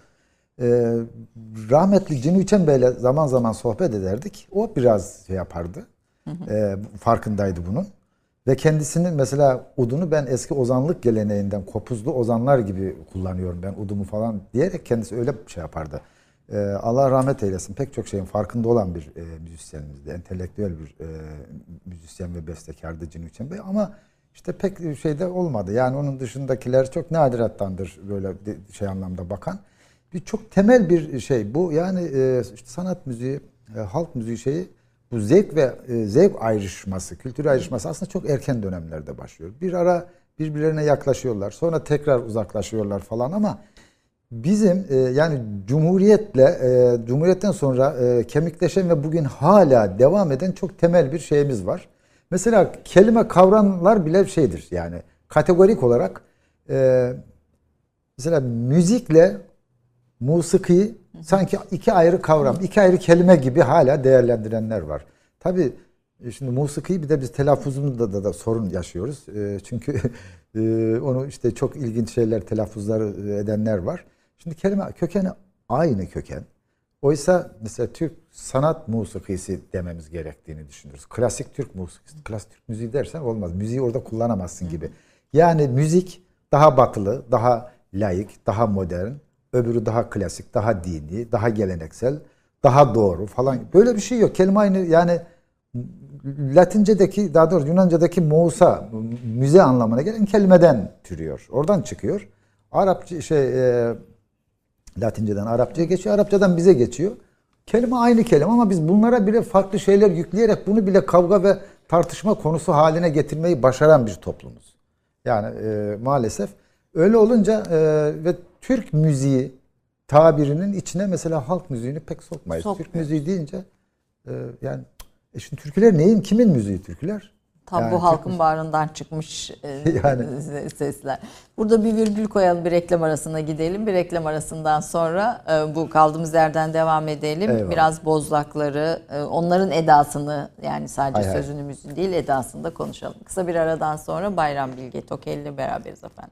rahmetli Cini Üçen Bey'le zaman zaman sohbet ederdik. O biraz şey yapardı. Farkındaydı bunun. Ve kendisinin mesela udunu ben eski ozanlık geleneğinden kopuzlu ozanlar gibi kullanıyorum ben udumu falan diyerek kendisi öyle şey yapardı. Allah rahmet eylesin, pek çok şeyin farkında olan bir müzisyenimizdi. Entelektüel bir müzisyen ve bestekardı Cini Üçen Bey ama işte pek şeyde olmadı. Yani onun dışındakiler çok nadirattandır böyle şey anlamda bakan. Bir çok temel bir şey bu yani işte sanat müziği, halk müziği şeyi. Bu zevk ve zevk ayrışması, kültür ayrışması aslında çok erken dönemlerde başlıyor. Bir ara birbirlerine yaklaşıyorlar, sonra tekrar uzaklaşıyorlar falan ama bizim yani Cumhuriyet'ten sonra kemikleşen ve bugün hala devam eden çok temel bir şeyimiz var. Mesela kelime kavramlar bile şeydir yani kategorik olarak mesela müzikle musiki sanki iki ayrı kavram, iki ayrı kelime gibi hala değerlendirenler var. Tabii şimdi musikiyi bir de biz telaffuzunda da sorun yaşıyoruz. Çünkü onu işte çok ilginç şeyler, telaffuzları edenler var. Şimdi kelime kökeni aynı köken. Oysa mesela Türk sanat musikisi dememiz gerektiğini düşünürüz. Klasik Türk musikisi, klasik Türk müziği dersen olmaz. Müziği orada kullanamazsın gibi. Yani müzik daha batılı, daha laik, daha modern. Öbürü daha klasik, daha dini, daha geleneksel, daha doğru falan. Böyle bir şey yok. Kelime aynı yani Latince'deki, daha doğrusu Yunanca'daki Musa, müze anlamına gelen kelimeden türüyor. Oradan çıkıyor. Arapça Latince'den Arapça'ya geçiyor, Arapça'dan bize geçiyor. Kelime aynı kelime ama biz bunlara bile farklı şeyler yükleyerek bunu bile kavga ve tartışma konusu haline getirmeyi başaran bir toplumuz. Yani maalesef öyle olunca ve Türk müziği tabirinin içine mesela halk müziğini pek sokmayız. Türk müziği deyince yani şimdi türküler neyin, kimin müziği türküler? Tam yani bu halkın bağrından çıkmış yani sesler. Burada bir virgül koyalım, bir reklam arasına gidelim. Bir reklam arasından sonra bu kaldığımız yerden devam edelim. Eyvallah. Biraz bozlakları, onların edasını yani sadece sözünü müziği değil edasını da konuşalım. Kısa bir aradan sonra Bayram Bilge Tokel ile beraberiz efendim.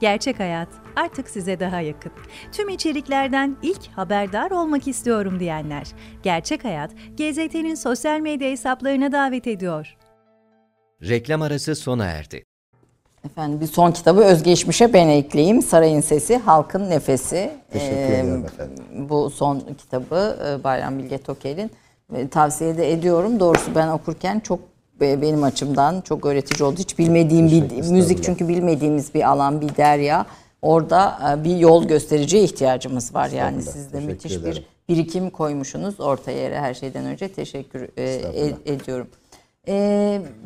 Gerçek Hayat artık size daha yakın. Tüm içeriklerden ilk haberdar olmak istiyorum diyenler. Gerçek Hayat, GZT'nin sosyal medya hesaplarına davet ediyor. Reklam arası sona erdi. Efendim bir son kitabı Özgeçmiş'e ben ekleyeyim. Sarayın Sesi, Halkın Nefesi. Teşekkür ederim efendim. Bu son kitabı Bayram Bilge Tokel'in. Tavsiye de ediyorum. Doğrusu ben okurken çok benim açımdan çok öğretici oldu. Hiç bilmediğim bir müzik, çünkü bilmediğimiz bir alan, bir derya. Orada bir yol göstericiye ihtiyacımız var. Yani siz de müthiş bir birikim koymuşsunuz ortaya yere. Her şeyden önce teşekkür ediyorum.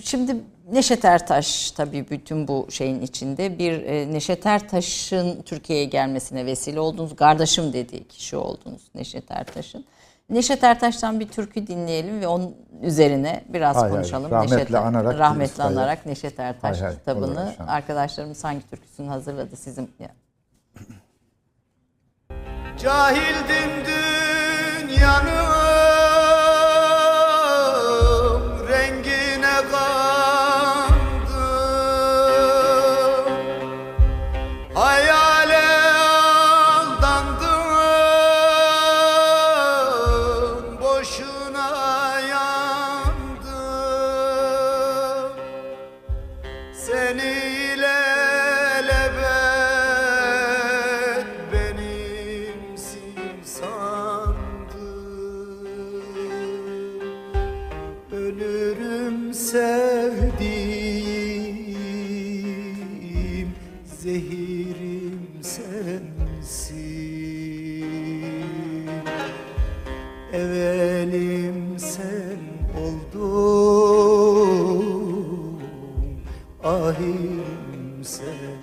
Şimdi Neşet Ertaş tabii bütün bu şeyin içinde bir Neşet Ertaş'ın Türkiye'ye gelmesine vesile oldunuz. Kardeşim dediği kişi oldunuz Neşet Ertaş'ın. Neşet Ertaş'tan bir türkü dinleyelim ve onun üzerine biraz konuşalım. Rahmetli anarak Neşet Ertaş kitabını. Arkadaşlarımız hangi türküsünü hazırladı sizin? Cahildim dünyanın rengine kandım, hayale aldandım, boşuna yandım, seni sevdiğim, zehirim sensin, evelim sen oldun, ahim sensin.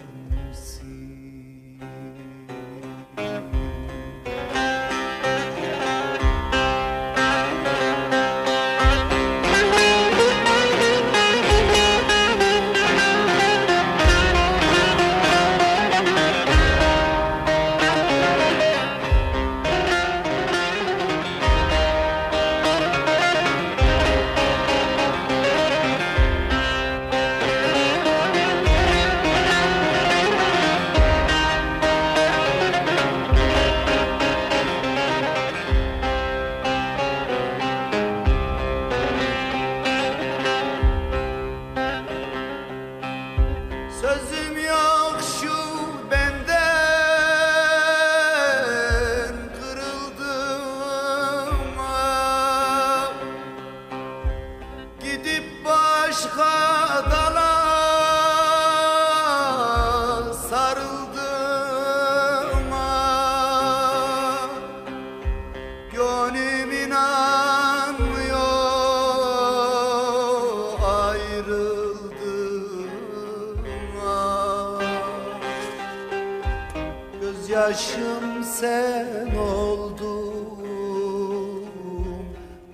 Yaşım sen oldum,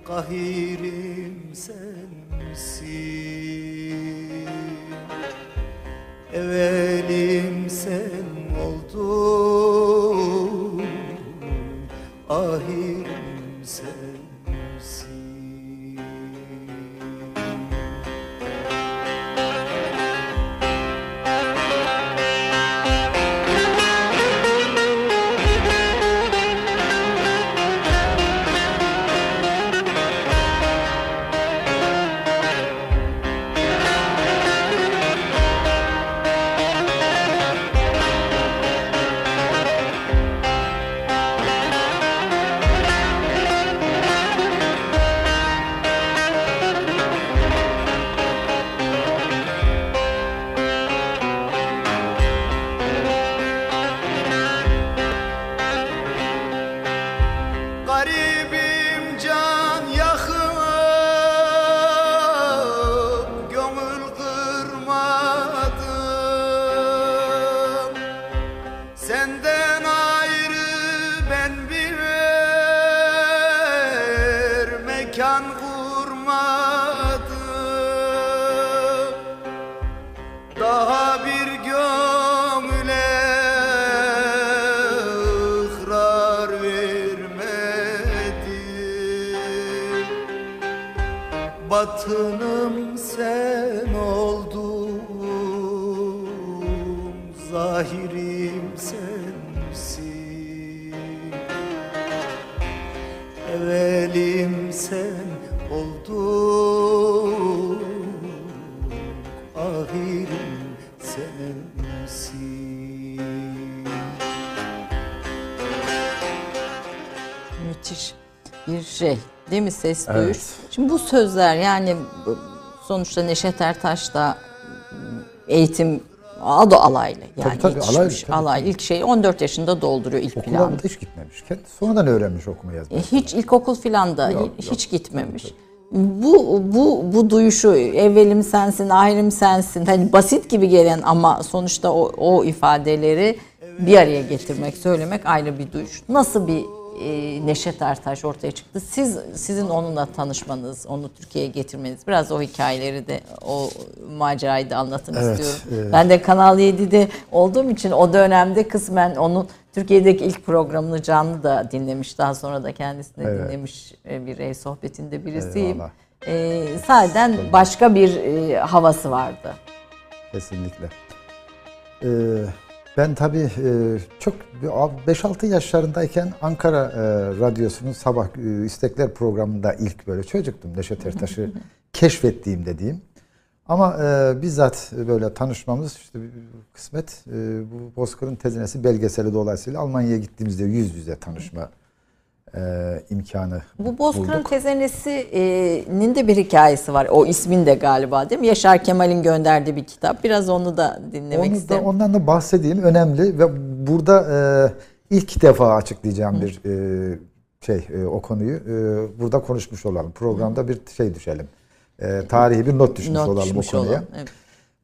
kahirim sensin, evelim sen oldum, ahirim sensin. Garibim can yakıp gönül kırmadım, senden ayrı ben bir mekan kurmadım, daha bir batınım sen oldum, zahirim sensin, evelim sen oldum, ahirim sensin. sensin. Müthiş bir şey değil mi ses duyuş? Evet. Şimdi bu sözler yani sonuçta Neşet Ertaş da eğitim adı alaylı yani tabii, alaylı. İlk şeyi 14 yaşında dolduruyor ilk planı. Okula hiç gitmemiş. Sonradan öğrenmiş okuma yazmayı. Hiç ilkokul filan da hiç gitmemiş. Yok. Bu duyuşu evvelim sensin, ahirim sensin. Hani basit gibi gelen ama sonuçta o ifadeleri bir araya getirmek, söylemek ayrı bir duyuş. Nasıl bir Neşet Ertaş ortaya çıktı? Sizin onunla tanışmanız, onu Türkiye'ye getirmeniz, biraz o hikayeleri de, o macerayı da anlatın istiyorum. Evet. Ben de Kanal 7'de olduğum için o dönemde kısmen onun Türkiye'deki ilk programını canlı da dinlemiş, daha sonra da kendisini dinlemiş bir sohbetinde birisiyim. Sahiden başka bir havası vardı. Kesinlikle. Ben tabii çok 5-6 yaşlarındayken Ankara Radyosu'nun sabah istekler programında ilk böyle çocuktum. Neşet Ertaş'ı keşfettiğim dediğim. Ama bizzat böyle tanışmamız işte kısmet. Bu Bozkır'ın tezinesi belgeseli dolayısıyla Almanya'ya gittiğimizde yüz yüze tanışma imkanı bulduk. Bu Bozkır'ın tezenesi'nin de bir hikayesi var. O ismin de galiba değil mi? Yaşar Kemal'in gönderdiği bir kitap. Biraz onu da dinlemek isterim. Ondan da bahsedeyim. Önemli ve burada ilk defa açıklayacağım bir o konuyu. Burada konuşmuş olalım. Programda bir şey düşelim. Tarihi bir not düşmüş olalım o konuya. Evet.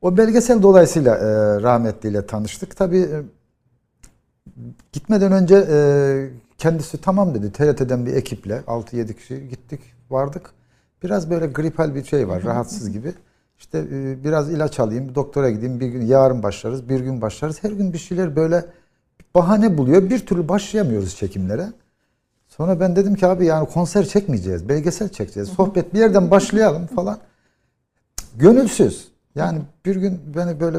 O belgesel dolayısıyla rahmetliyle tanıştık. Tabii gitmeden önce kendisi tamam dedi. TRT'den bir ekiple 6-7 kişi gittik, vardık. Biraz böyle gripal bir şey var, rahatsız gibi. İşte biraz ilaç alayım, doktora gideyim. Bir gün yarın başlarız, bir gün başlarız. Her gün bir şeyler böyle bahane buluyor. Bir türlü başlayamıyoruz çekimlere. Sonra ben dedim ki abi yani konser çekmeyeceğiz, belgesel çekeceğiz. Sohbet bir yerden başlayalım falan. Gönülsüz. Yani bir gün beni böyle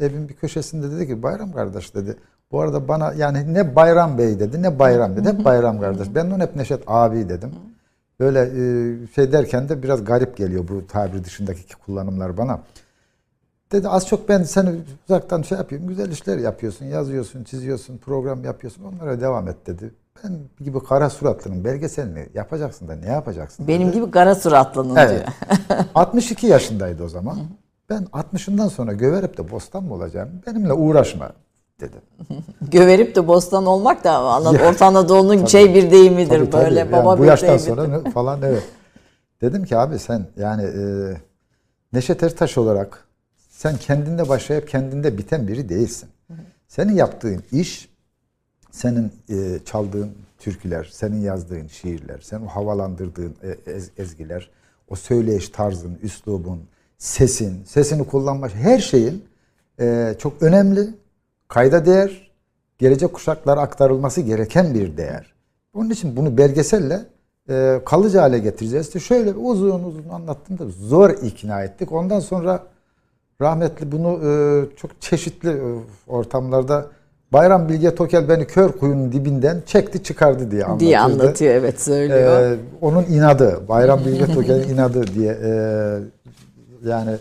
evin bir köşesinde dedi ki Bayram kardeş dedi. Bu arada bana yani ne Bayram Bey dedi ne Bayram dedi. Hep Bayram kardeş. Ben onu hep Neşet abi dedim. Böyle şey derken de biraz garip geliyor bu tabir dışındaki kullanımlar bana. Dedi az çok ben seni uzaktan şey yapayım. Güzel işler yapıyorsun, yazıyorsun, çiziyorsun, program yapıyorsun. Onlara devam et dedi. Ben gibi kara suratlının belgeselini yapacaksın da ne yapacaksın? Benim dedi. Gibi kara suratlının diyor. 62 yaşındaydı o zaman. Ben 60'ından sonra göverip de bostan mı olacağım? Benimle uğraşma dedim. Göverip de bostan olmak da Orta Anadolu'nun şey bir deyimidir tabii. Böyle yani baba bir deyimidir. Bu yaştan sonra falan evet. Dedim ki abi sen yani Neşet Ertaş olarak sen kendinde başlayıp kendinde biten biri değilsin. Senin yaptığın iş, senin çaldığın türküler, senin yazdığın şiirler, senin havalandırdığın ezgiler, o söyleyiş tarzın, üslubun, sesini kullanmak, her şeyin çok önemli, kayda değer, gelecek kuşaklara aktarılması gereken bir değer. Onun için bunu belgeselle kalıcı hale getireceğiz. İşte şöyle uzun anlattım da zor ikna ettik. Ondan sonra rahmetli bunu çok çeşitli ortamlarda Bayram Bilge Tokel beni kör kuyunun dibinden çekti çıkardı diye anlatıyor. Evet söylüyor. Onun inadı. Bayram Bilge Tokel'in inadı diye. Yani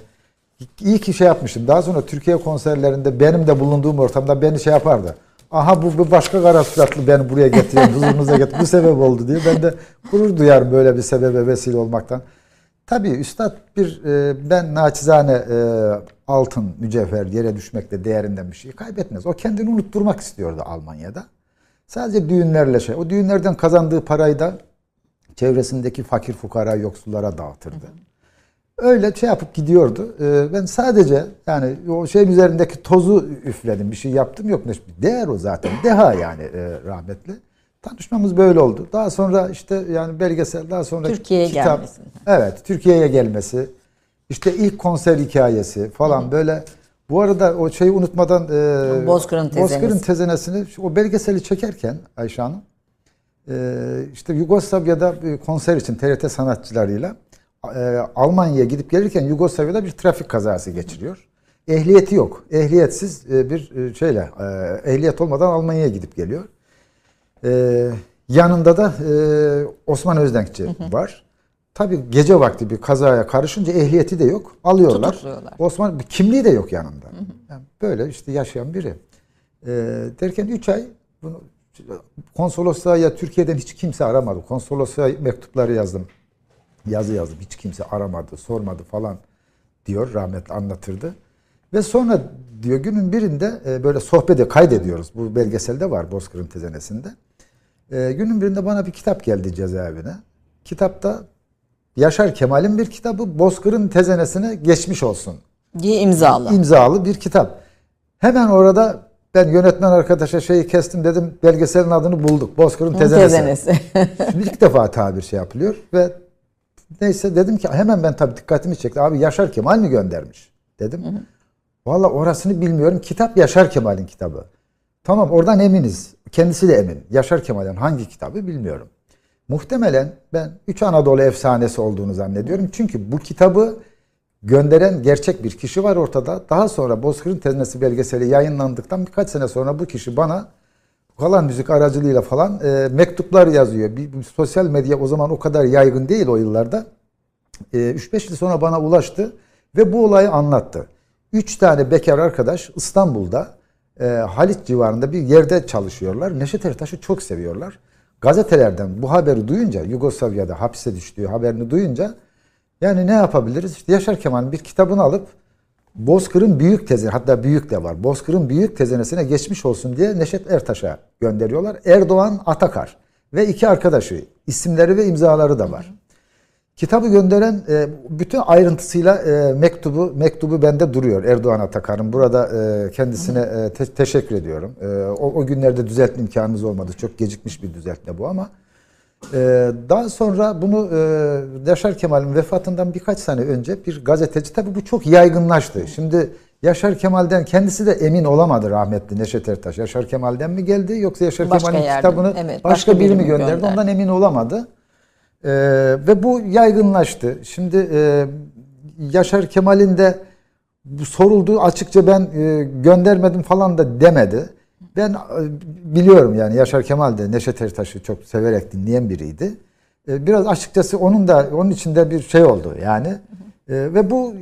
iyi ki şey yapmıştım. Daha sonra Türkiye konserlerinde benim de bulunduğum ortamda beni şey yapardı. Aha bu başka kara suratlı beni buraya getiriyor. Huzurunuza getiriyor. Bu sebep oldu diye. Ben de gurur duyarım böyle bir sebebe vesile olmaktan. Tabii üstad ben naçizane altın, mücevher yere düşmekle değerinden bir şey kaybetmez. O kendini unutturmak istiyordu Almanya'da. Sadece düğünlerle şey. O düğünlerden kazandığı parayı da çevresindeki fakir fukara yoksullara dağıtırdı. Öyle şey yapıp gidiyordu. Ben sadece yani o şeyin üzerindeki tozu üfledim. Bir şey yaptım yok. Değer o zaten. Deha yani rahmetli. Tanışmamız böyle oldu. Daha sonra işte yani belgesel, daha sonra Türkiye'ye gelmesi. Evet, Türkiye'ye gelmesi. İşte ilk konser hikayesi falan böyle. Bu arada o şeyi unutmadan Bozkır'ın tezenesini o belgeseli çekerken Ayşe Hanım işte Yugoslavya'da konser için TRT sanatçılarıyla Almanya'ya gidip gelirken Yugoslavya'da bir trafik kazası geçiriyor. Ehliyeti yok. Ehliyetsiz bir şeyle ehliyet olmadan Almanya'ya gidip geliyor. Yanında da Osman Özdenkçi var. Tabii gece vakti bir kazaya karışınca ehliyeti de yok. Alıyorlar. Osman kimliği de yok yanında. Yani Böyle işte yaşayan biri. Derken 3 ay bunu konsolosluğa, ya Türkiye'den hiç kimse aramadı. Konsolosluğa mektupları yazdım. Yazı yazdım. Hiç kimse aramadı, sormadı falan diyor. Rahmetli anlatırdı. Ve sonra diyor günün birinde böyle sohbeti kaydediyoruz. Bu belgeselde var Bozkır'ın tezenesinde. Günün birinde bana bir kitap geldi cezaevine. Kitapta Yaşar Kemal'in bir kitabı, Bozkır'ın tezenesine geçmiş olsun diye imzalı. İmzalı bir kitap. Hemen orada ben yönetmen arkadaşa şeyi kestim, dedim belgeselin adını bulduk. Bozkır'ın tezenesi. Şimdi ilk defa tabir şey yapılıyor ve neyse dedim ki hemen, ben tabii dikkatimi çekti. Abi Yaşar Kemal mi göndermiş dedim. Valla orasını bilmiyorum. Kitap Yaşar Kemal'in kitabı. Tamam, oradan eminiz. Kendisi de emin. Yaşar Kemal'in hangi kitabı bilmiyorum. Muhtemelen ben 3 Anadolu efsanesi olduğunu zannediyorum. Çünkü bu kitabı gönderen gerçek bir kişi var ortada. Daha sonra Bozkır'ın tezenesi belgeseli yayınlandıktan birkaç sene sonra bu kişi bana kalan müzik aracılığıyla falan mektuplar yazıyor. Bir sosyal medya o zaman o kadar yaygın değil o yıllarda. 3-5 yıl sonra bana ulaştı ve bu olayı anlattı. 3 tane bekar arkadaş İstanbul'da Haliç civarında bir yerde çalışıyorlar. Neşet Ertaş'ı çok seviyorlar. Gazetelerden bu haberi duyunca, Yugoslavya'da hapse düştüğü haberini duyunca, yani ne yapabiliriz? İşte Yaşar Kemal'in bir kitabını alıp Bozkır'ın büyük tezenesi, hatta büyük de var, Bozkır'ın büyük tezenesine geçmiş olsun diye Neşet Ertaş'a gönderiyorlar. Erdoğan Atakar ve 2 arkadaşı, isimleri ve imzaları da var. Kitabı gönderen bütün ayrıntısıyla mektubu bende duruyor, Erdoğan Atakar'ın. Burada kendisine teşekkür ediyorum. O günlerde düzeltme imkanımız olmadı. Çok gecikmiş bir düzeltme bu ama. Daha sonra bunu Yaşar Kemal'in vefatından birkaç sene önce bir gazeteci, tabii bu çok yaygınlaştı. Şimdi Yaşar Kemal'den kendisi de emin olamadı rahmetli Neşet Ertaş. Yaşar Kemal'den mi geldi yoksa Yaşar Kemal'in kitabını başka biri mi gönderdi, ondan emin olamadı. Ve bu yaygınlaştı. Şimdi Yaşar Kemal'in de sorulduğu açıkça ben göndermedim falan da demedi. Ben biliyorum yani Yaşar Kemal de Neşet Ertaş'ı çok severek dinleyen biriydi. Biraz açıkçası onun içinde bir şey oldu yani. Ve bu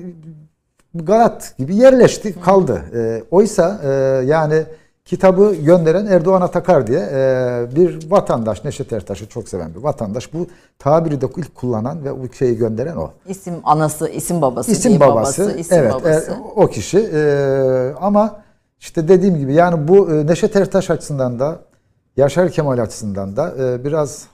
garat gibi yerleşti, kaldı. Oysa yani kitabı gönderen Erdoğan Atakar diye bir vatandaş, Neşet Ertaş'ı çok seven bir vatandaş. Bu tabiri de ilk kullanan ve bu şeyi gönderen o. İsim anası, isim babası. İsim babası, evet babası. O kişi. Ama işte dediğim gibi yani bu Neşet Ertaş açısından da, Yaşar Kemal açısından da biraz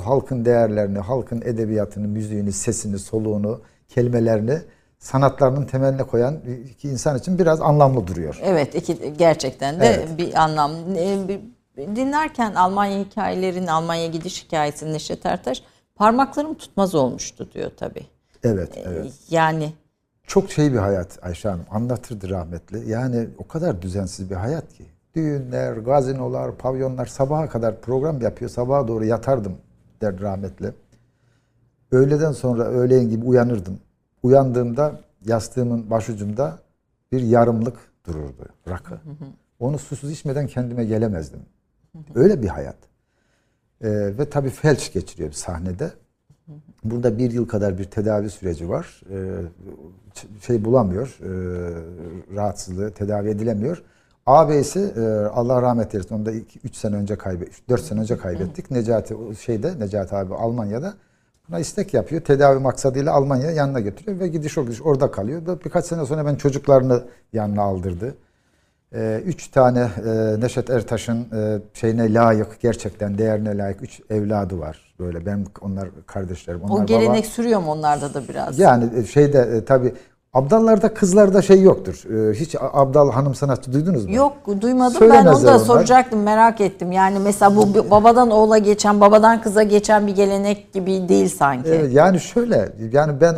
halkın değerlerini, halkın edebiyatını, müziğini, sesini, soluğunu, kelimelerini sanatlarının temeline koyan iki insan için biraz anlamlı duruyor. Evet, gerçekten de evet. Bir anlam. Dinlerken Almanya hikayelerini, Almanya gidiş hikayesini Neşet Ertaş, parmaklarım tutmaz olmuştu diyor tabii. Evet, evet. Yani çok şey bir hayat Ayşe Hanım, anlatırdı rahmetli. Yani o kadar düzensiz bir hayat ki. Düğünler, gazinolar, pavyonlar, sabaha kadar program yapıyor. Sabaha doğru yatardım derdi rahmetli. Öğleden sonra öğleyin gibi uyanırdım. Uyandığımda yastığımın başucumda bir yarımlık dururdu, rakı. Onu susuz içmeden kendime gelemezdim. Öyle bir hayat. Ve tabii felç geçiriyor sahnede. Burada 1 yıl kadar bir tedavi süreci var. Şey bulamıyor, rahatsızlığı tedavi edilemiyor. Ağabeyisi, Allah rahmet eylesin, onu da 4 sene önce kaybettik. Necati abi Almanya'da. Buna istek yapıyor. Tedavi maksadıyla Almanya'ya yanına götürüyor ve gidiş orada kalıyor. Birkaç sene sonra ben çocuklarını yanına aldırdı. 3 tane Neşet Ertaş'ın şeyine layık, gerçekten değerine layık 3 evladı var. Böyle benim, onlar kardeşlerim. Onlar o gelenek baba. Sürüyor mu onlarda da biraz? Yani şeyde tabii abdallarda, kızlarda şey yoktur. Hiç abdal hanım sanatçı duydunuz mu? Yok, duymadım. Söylemezler, ben onu da soracaktım, merak ettim. Yani mesela bu babadan oğula geçen, babadan kıza geçen bir gelenek gibi değil sanki. Yani şöyle, yani ben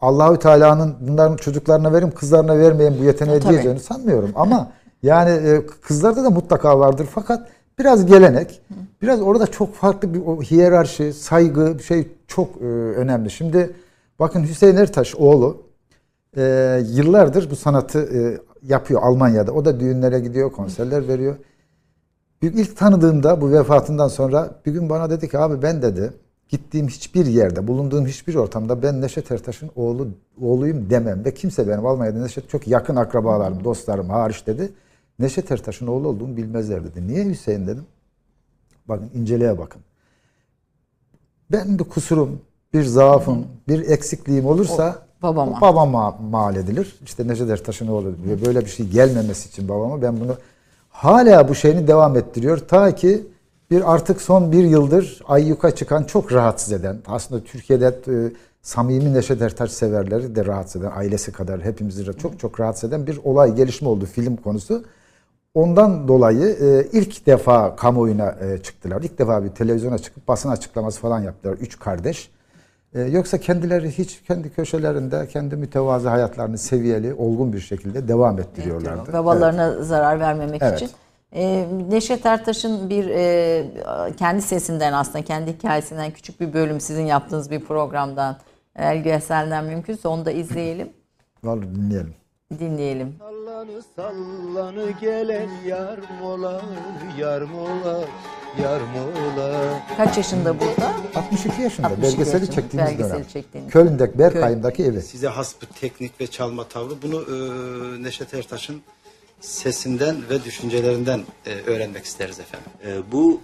Allahü Teala'nın bunların çocuklarına verim, kızlarına vermeyin bu yeteneği diyeceğini sanmıyorum. Ama yani kızlarda da mutlaka vardır, fakat biraz gelenek, biraz orada çok farklı bir hiyerarşi, saygı şey çok önemli. Şimdi bakın Hüseyin Ertaş oğlu yıllardır bu sanatı yapıyor Almanya'da. O da düğünlere gidiyor, konserler veriyor. İlk tanıdığımda bu vefatından sonra bir gün bana dedi ki abi ben dedi gittiğim hiçbir yerde, bulunduğum hiçbir ortamda ben Neşet Ertaş'ın oğluyum demem. Ve kimse benim Almanya'da Neşet, çok yakın akrabalarım, dostlarım hariç dedi, Neşet Ertaş'ın oğlu olduğumu bilmezler dedi. Niye Hüseyin dedim. Bakın, inceleye bakın. Ben bir kusurum, bir zaafım, bir eksikliğim olursa babama mal edilir. İşte Neşet Ertaş'ın oğlu böyle bir şey gelmemesi için babama, ben bunu hala bu şeyini devam ettiriyor. Ta ki bir artık son bir yıldır ayyuka çıkan, çok rahatsız eden, aslında Türkiye'de samimi Neşet Ertaş severleri de rahatsız eden, ailesi kadar hepimizi çok rahatsız eden bir olay, gelişme oldu, film konusu. Ondan dolayı ilk defa kamuoyuna çıktılar. İlk defa bir televizyona çıkıp basın açıklaması falan yaptılar. 3 kardeş. Yoksa kendileri hiç kendi köşelerinde, kendi mütevazı hayatlarını seviyeli, olgun bir şekilde devam ettiriyorlardı. Evet, babalarına zarar vermemek için. Neşet Ertaş'ın bir kendi sesinden, aslında kendi hikayesinden küçük bir bölüm sizin yaptığınız bir programdan, Ergü Esel'den mümkünse onu da izleyelim. Vallahi dinleyelim. Dinleyelim. Sallanı sallanı gelen yar mola, yar mola, yar mola. Kaç yaşında burada? 62 yaşında. 62 belgeseli yaşında. Çektiğimiz dönem. Köln'deki Berkay'ımdaki evi. Size has bir teknik ve çalma tavrı. Bunu Neşet Ertaş'ın sesinden ve düşüncelerinden öğrenmek isteriz efendim. Bu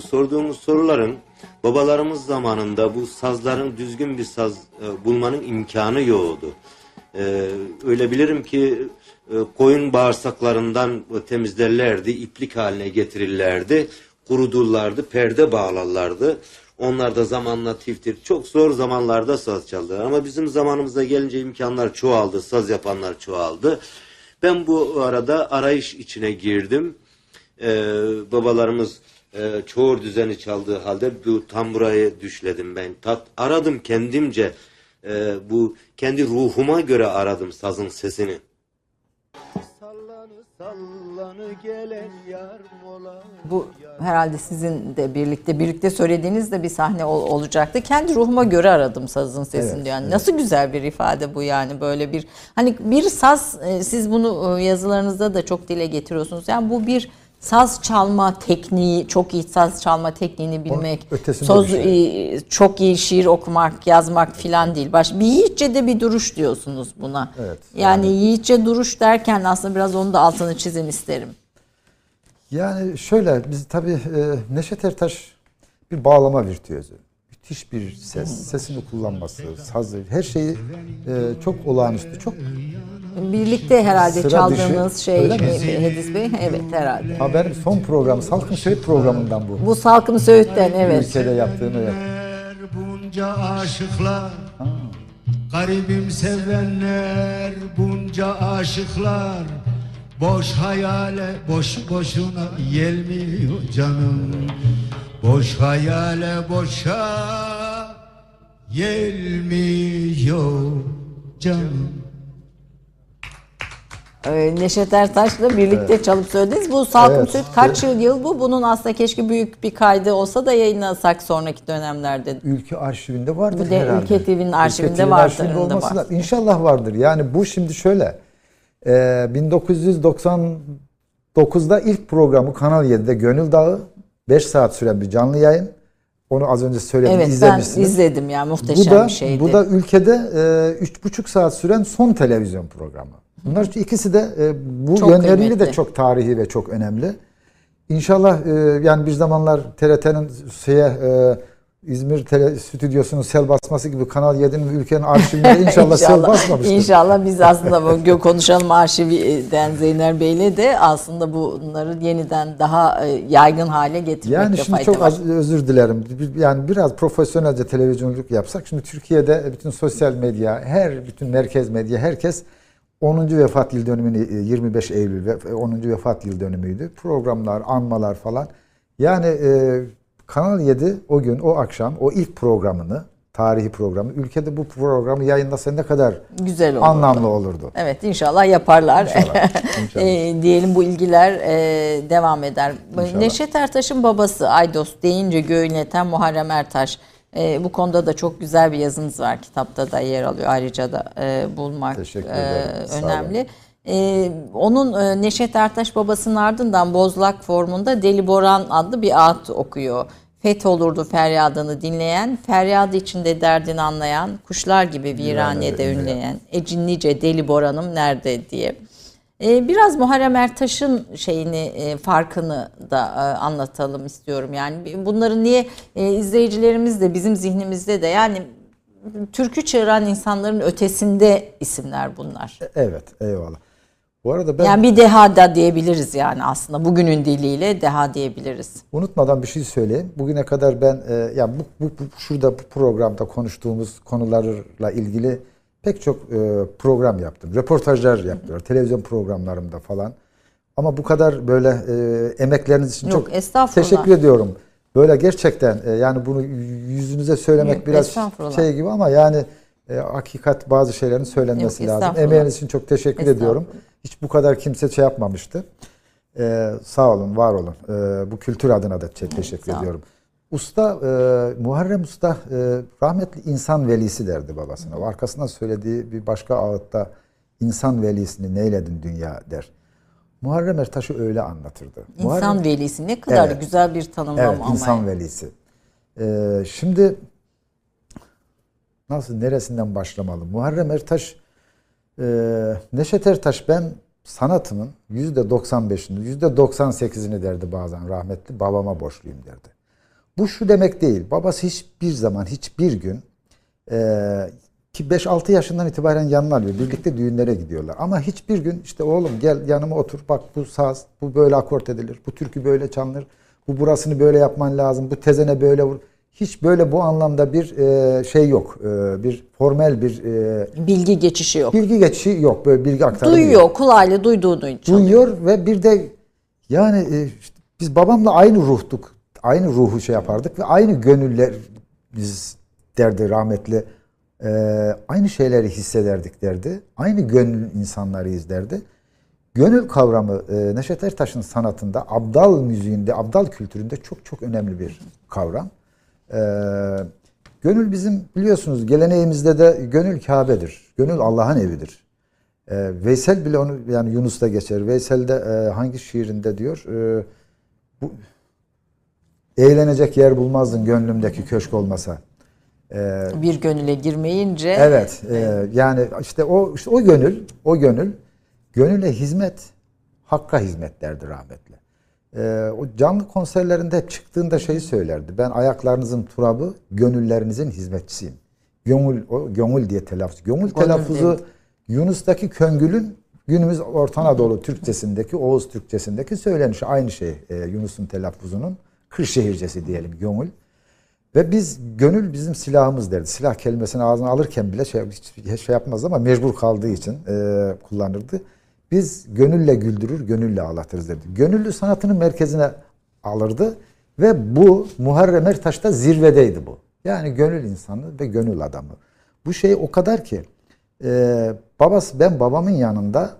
sorduğumuz soruların, babalarımız zamanında bu sazların düzgün bir saz bulmanın imkanı yoktu. Öyle bilirim ki koyun bağırsaklarından temizlerlerdi, iplik haline getirirlerdi, kurudurlardı, perde bağlarlardı. Onlar da zamanla tiftir. Çok zor zamanlarda saz çaldılar ama bizim zamanımıza gelince imkanlar çoğaldı, saz yapanlar çoğaldı. Ben bu arada arayış içine girdim. Babalarımız çoğur düzeni çaldığı halde bu tamburayı düşledim ben. Aradım kendimce. Bu kendi ruhuma göre aradım sazın sesini. Bu herhalde sizin de birlikte söylediğiniz de bir sahne olacaktı. Kendi ruhuma göre aradım sazın sesini, evet, diyor. Yani evet. Nasıl güzel bir ifade bu, yani böyle bir hani bir saz, siz bunu yazılarınızda da çok dile getiriyorsunuz. Yani bu bir saz çalma tekniği, çok iyi saz çalma tekniğini bilmek, şey, çok iyi şiir okumak, yazmak filan değil. Bir yiğitçe de bir duruş diyorsunuz buna. Evet, yani yiğitçe duruş derken aslında biraz onu da altını çizin isterim. Yani şöyle, biz tabii Neşet Ertaş bir bağlama virtüözü. Müthiş bir ses, sesini kullanması, sazı, her şeyi çok olağanüstü, çok... Birlikte herhalde sıra çaldığınız dışı, şey Hedis Bey, evet herhalde. Haberim son programı, Salkım Söğüt programından bu. Bu Salkım Söğüt'ten, evet. Ülkede yaptığını, evet. Bunca aşıklar, garibim sevenler, bunca aşıklar, boş hayale, boş boşuna yelmiyor canım. Boş hayale, boşa yelmiyor canım. Neşet Ertaş'la birlikte, evet, çalıp söylediniz. Bu Salkım Söğüt, evet, kaç yıl bu? Bunun aslında keşke büyük bir kaydı olsa da yayınlasak sonraki dönemlerde. Ülke arşivinde vardır bir de herhalde. Ülke TV'nin arşivinde vardır. İnşallah vardır. Yani bu şimdi şöyle, 1999'da ilk programı Kanal 7'de Gönül Dağı, 5 saat süren bir canlı yayın. Onu az önce söyledim, evet, izlemişsiniz. Evet, ben izledim ya, muhteşem bir şeydi. Bu da ülkede 3,5 saat süren son televizyon programı. Bunlar ikisi de bu çok yönleriyle kıymetli, de çok tarihi ve çok önemli. İnşallah yani bir zamanlar TRT'nin İzmir stüdyosunun sel basması gibi Kanal 7'nin ülkenin arşivleri inşallah sel basmamıştır. İnşallah biz aslında bugün konuşalım arşivden Zeynel Bey'le de aslında bunları yeniden daha yaygın hale getirmekte fayda var. Yani şimdi çok özür dilerim. Yani biraz profesyonelce televizyonculuk yapsak. Şimdi Türkiye'de bütün sosyal medya, bütün merkez medya, herkes 10. vefat yıl dönümünü, 25 Eylül 10. vefat yıl dönümüydü. Programlar, anmalar falan. Yani Kanal 7 o gün, o akşam, o ilk programını, tarihi programı, ülkede bu programı yayınlasa ne kadar güzel olurdu, anlamlı olurdu. Evet, inşallah yaparlar. İnşallah. Diyelim bu ilgiler devam eder. İnşallah. Neşet Ertaş'ın babası Aydos deyince göğünleten Muharrem Ertaş. Bu konuda da çok güzel bir yazınız var. Kitapta da yer alıyor. Ayrıca da bulmak önemli. Onun Neşet Ertaş babasının ardından Bozlak formunda Deli Boran adlı bir ağıt okuyor. Fetholurdu feryadını dinleyen, feryadı içinde derdini anlayan, kuşlar gibi viranede ünleyen, ecinlice deli boranım nerede diye. Biraz Muharrem Ertaş'ın farkını da anlatalım istiyorum. Yani bunları niye izleyicilerimiz de bizim zihnimizde de, yani türkü çığıran insanların ötesinde isimler bunlar. Evet, eyvallah. Bu arada ben, yani bir deha da diyebiliriz yani, aslında bugünün diliyle deha diyebiliriz. Unutmadan bir şey söyleyeyim. Bugüne kadar ben yani şurada bu programda konuştuğumuz konularla ilgili pek çok program yaptım. Röportajlar yaptılar. Hı hı. Televizyon programlarımda falan. Ama bu kadar böyle emekleriniz için çok teşekkür ediyorum. Böyle gerçekten yani bunu yüzünüze söylemek biraz şey gibi ama yani hakikat bazı şeylerin söylenmesi lazım. Emeğiniz için çok teşekkür ediyorum. Hiç bu kadar kimse şey yapmamıştı. Sağ olun, var olun. Bu kültür adına da teşekkür ediyorum. Usta, Muharrem Usta rahmetli insan velisi derdi babasına. O arkasından söylediği bir başka ağıtta insan velisini neyledin dünya der. Muharrem Ertaş'ı öyle anlatırdı. İnsan velisi ne kadar güzel bir tanımlama ama. İnsan velisi. Şimdi nasıl, neresinden başlamalı? Muharrem Ertaş, Neşet Ertaş, ben sanatımın %95'ini, %98'ini derdi bazen rahmetli, babama borçluyum derdi. Bu şu demek değil, babası hiçbir zaman, hiçbir gün, ki 5-6 yaşından itibaren yanına alıyor, birlikte düğünlere gidiyorlar. Ama hiçbir gün işte oğlum gel yanıma otur, bak bu saz, bu böyle akort edilir, bu türkü böyle çalınır, bu burasını böyle yapman lazım, bu tezene böyle vur. Hiç böyle bu anlamda bir şey yok. Bir formal bir bilgi geçişi yok. Bilgi geçişi yok. Böyle bilgi aktarımı. Duyuyor, kulağıyla duyduğunu için. Duyuyor ve bir de yani işte biz babamla aynı ruhtuk. Aynı ruhu şey yapardık ve aynı gönüller biz derdi rahmetli. Aynı şeyleri hissederdik derdi. Aynı gönül insanlarıyız derdi. Gönül kavramı Neşet Ertaş'ın sanatında, abdal müziğinde, abdal kültüründe çok çok önemli bir kavram. Gönül bizim biliyorsunuz geleneğimizde de gönül Kabe'dir. Gönül Allah'ın evidir. Veysel bile onu, yani Yunus'ta geçer. Veysel de hangi şiirinde diyor, bu, eğlenecek yer bulmazdın gönlümdeki köşk olmasa. Bir gönüle girmeyince. Evet. Yani işte o gönül, gönüle hizmet, hakka hizmetlerdir rahmetli. O canlı konserlerinde çıktığında şeyi söylerdi. Ben ayaklarınızın turabı, gönüllerinizin hizmetçisiyim. Gönül, o gönül diye telaffuz. Gönül telaffuzu Yunus'taki köngülün günümüz Orta Anadolu Türkçesindeki, Oğuz Türkçesindeki söylenişi aynı şey. Yunus'un telaffuzunun Kırşehircesi diyelim, gönül. Ve biz, gönül bizim silahımız derdi. Silah kelimesini ağzına alırken bile hiç yapmaz ama mecbur kaldığı için kullanırdı. Biz gönülle güldürür, gönülle ağlatırız derdi. Gönüllü sanatının merkezine alırdı ve bu Muharrem Ertaş'ta zirvedeydi bu. Yani gönül insanı ve gönül adamı. Bu şey o kadar ki babası, ben babamın yanında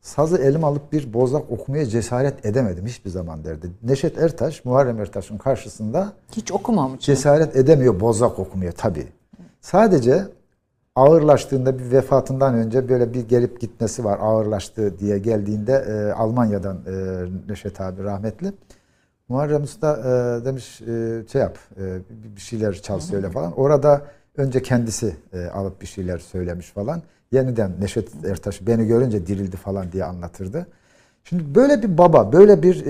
sazı elim alıp bir bozlak okumaya cesaret edemedim hiçbir zaman derdi. Neşet Ertaş, Muharrem Ertaş'ın karşısında hiç okumamış. Cesaret edemiyor bozlak okumaya tabii. Sadece ağırlaştığında, bir vefatından önce böyle bir gelip gitmesi var. Ağırlaştı diye geldiğinde Almanya'dan Neşet abi rahmetli. Muharrem Usta demiş şey yap, bir şeyler çal söyle falan. Orada önce kendisi alıp bir şeyler söylemiş falan. Yeniden Neşet Ertaş beni görünce dirildi falan diye anlatırdı. Şimdi böyle bir baba, böyle bir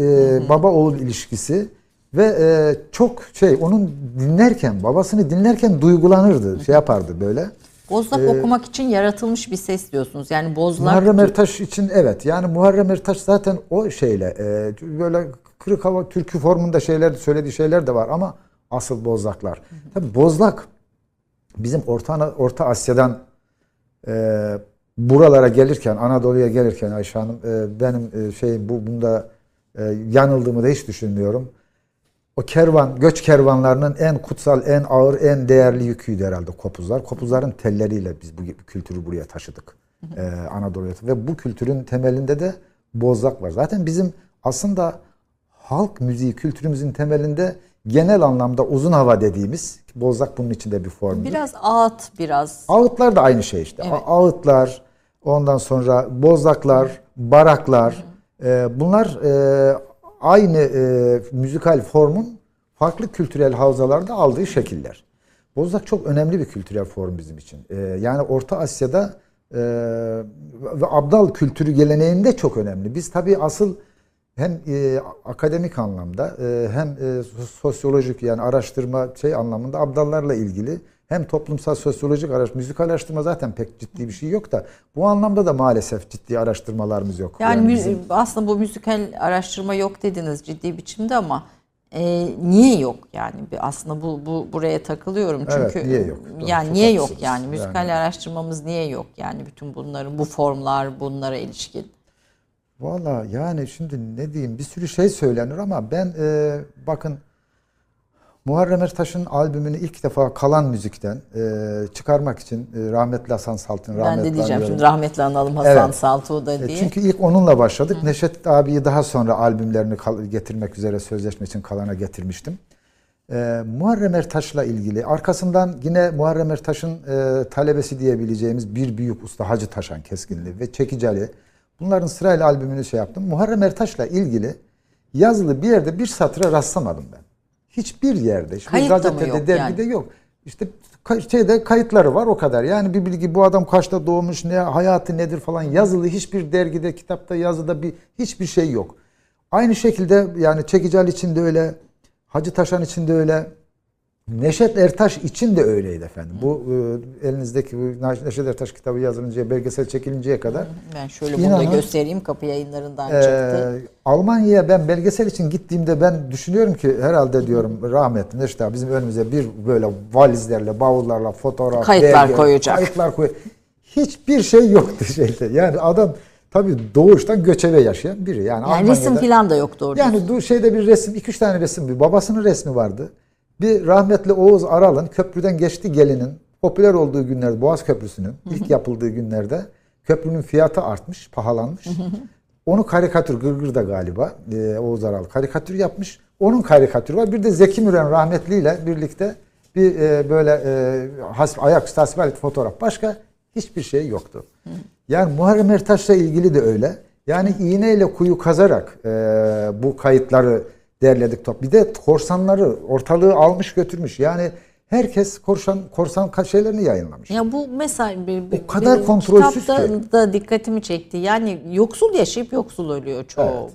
baba oğul ilişkisi ve çok onun dinlerken, babasını dinlerken duygulanırdı, şey yapardı böyle. Bozlak okumak için yaratılmış bir ses diyorsunuz. Yani bozlak... Muharrem Ertaş için evet. Yani Muharrem Ertaş zaten o şeyle böyle kırık hava türkü formunda şeyler söylediği şeyler de var ama asıl bozlaklar. Tabii bozlak bizim Orta Asya'dan buralara gelirken, Anadolu'ya gelirken Ayşe Hanım benim bunda yanıldığımı da hiç düşünmüyorum. O kervan, göç kervanlarının en kutsal, en ağır, en değerli yüküydü herhalde kopuzlar. Kopuzların telleriyle biz bu kültürü buraya taşıdık. Anadolu'ya. Ve bu kültürün temelinde de bozlak var. Zaten bizim aslında halk müziği kültürümüzün temelinde genel anlamda uzun hava dediğimiz, bozlak bunun içinde bir form. Biraz ağıt biraz. Ağıtlar da aynı şey işte. Evet. Ağıtlar, ondan sonra bozlaklar, baraklar, bunlar aynı müzikal formun farklı kültürel havzalarda aldığı şekiller. Bozdak çok önemli bir kültürel form bizim için. Yani Orta Asya'da ve Abdal kültürü geleneğinde çok önemli. Biz tabii asıl hem akademik anlamda hem sosyolojik, yani araştırma anlamında Abdallarla ilgili hem toplumsal sosyolojik araştırma, müzik araştırma zaten pek ciddi bir şey yok da bu anlamda da maalesef ciddi araştırmalarımız yok. Yani aslında bu müzikal araştırma yok dediniz ciddi biçimde ama niye yok yani aslında buraya takılıyorum çünkü evet, niye yok? Yani niye yok yani müzikal araştırmamız niye yok yani bütün bunların bu formlar bunlara ilişkin? Valla yani şimdi ne diyeyim, bir sürü şey söylenir ama ben bakın Muharrem Ertaş'ın albümünü ilk defa kalan müzikten çıkarmak için rahmetli Hasan Saltı'nın rahmetli... Ben de diyeceğim şimdi rahmetli analım Hasan Saltı'u da diye. Çünkü ilk onunla başladık. Hı. Neşet abiyi daha sonra albümlerini getirmek üzere sözleşme için kalana getirmiştim. Muharrem Ertaş'la ilgili arkasından yine Muharrem Ertaş'ın talebesi diyebileceğimiz bir büyük usta Hacı Taşan Keskinli ve Çekiceli. Bunların sırayla albümünü yaptım. Muharrem Ertaş'la ilgili yazılı bir yerde bir satıra rastlamadım ben. Hiçbir yerde. Şimdi gazetede, dergide yok. İşte kayıtları var o kadar. Yani bir bilgi, bu adam kaçta doğmuş, ne hayatı nedir falan yazılı hiçbir dergide, kitapta, yazıda hiçbir şey yok. Aynı şekilde yani Çekicel için de öyle, Hacı Taşan için de öyle, Neşet Ertaş için de öyleydi efendim. Bu elinizdeki Neşet Ertaş kitabı yazılıncaya, belgesel çekilinceye kadar. Ben şöyle bunu da göstereyim, kapı yayınlarından çıktı. Almanya'ya ben belgesel için gittiğimde ben düşünüyorum ki herhalde diyorum rahmetli Neşet abi bizim önümüze bir böyle valizlerle, bavullarla fotoğraf, kayıtlar belge, koyacak. Kayıtlar hiçbir şey yoktu şeyde. Yani adam tabii doğuştan göçebe yaşayan biri. Yani resim falan da yoktu orada. Yani şeyde bir resim, 2-3 tane resim, bir babasının resmi vardı. Bir rahmetli Oğuz Aral'ın köprüden geçti gelinin popüler olduğu günlerde, Boğaz Köprüsü'nün ilk yapıldığı günlerde köprünün fiyatı artmış, pahalanmış. Onu karikatür, Gırgır'da galiba Oğuz Aral karikatür yapmış. Onun karikatürü var. Bir de Zeki Müren rahmetliyle birlikte bir böyle ayaküstü hasbihal fotoğraf. Başka hiçbir şey yoktu. Yani Muharrem Ertaş'la ilgili de öyle. Yani iğneyle kuyu kazarak bu kayıtları derledik top. Bir de korsanları, ortalığı almış götürmüş. Yani herkes korsan şeylerini yayınlamış. Ya bu mesela o kadar kontrolsüz ki. Kitapta da dikkatimi çekti. Yani yoksul yaşayıp yoksul ölüyor çoğu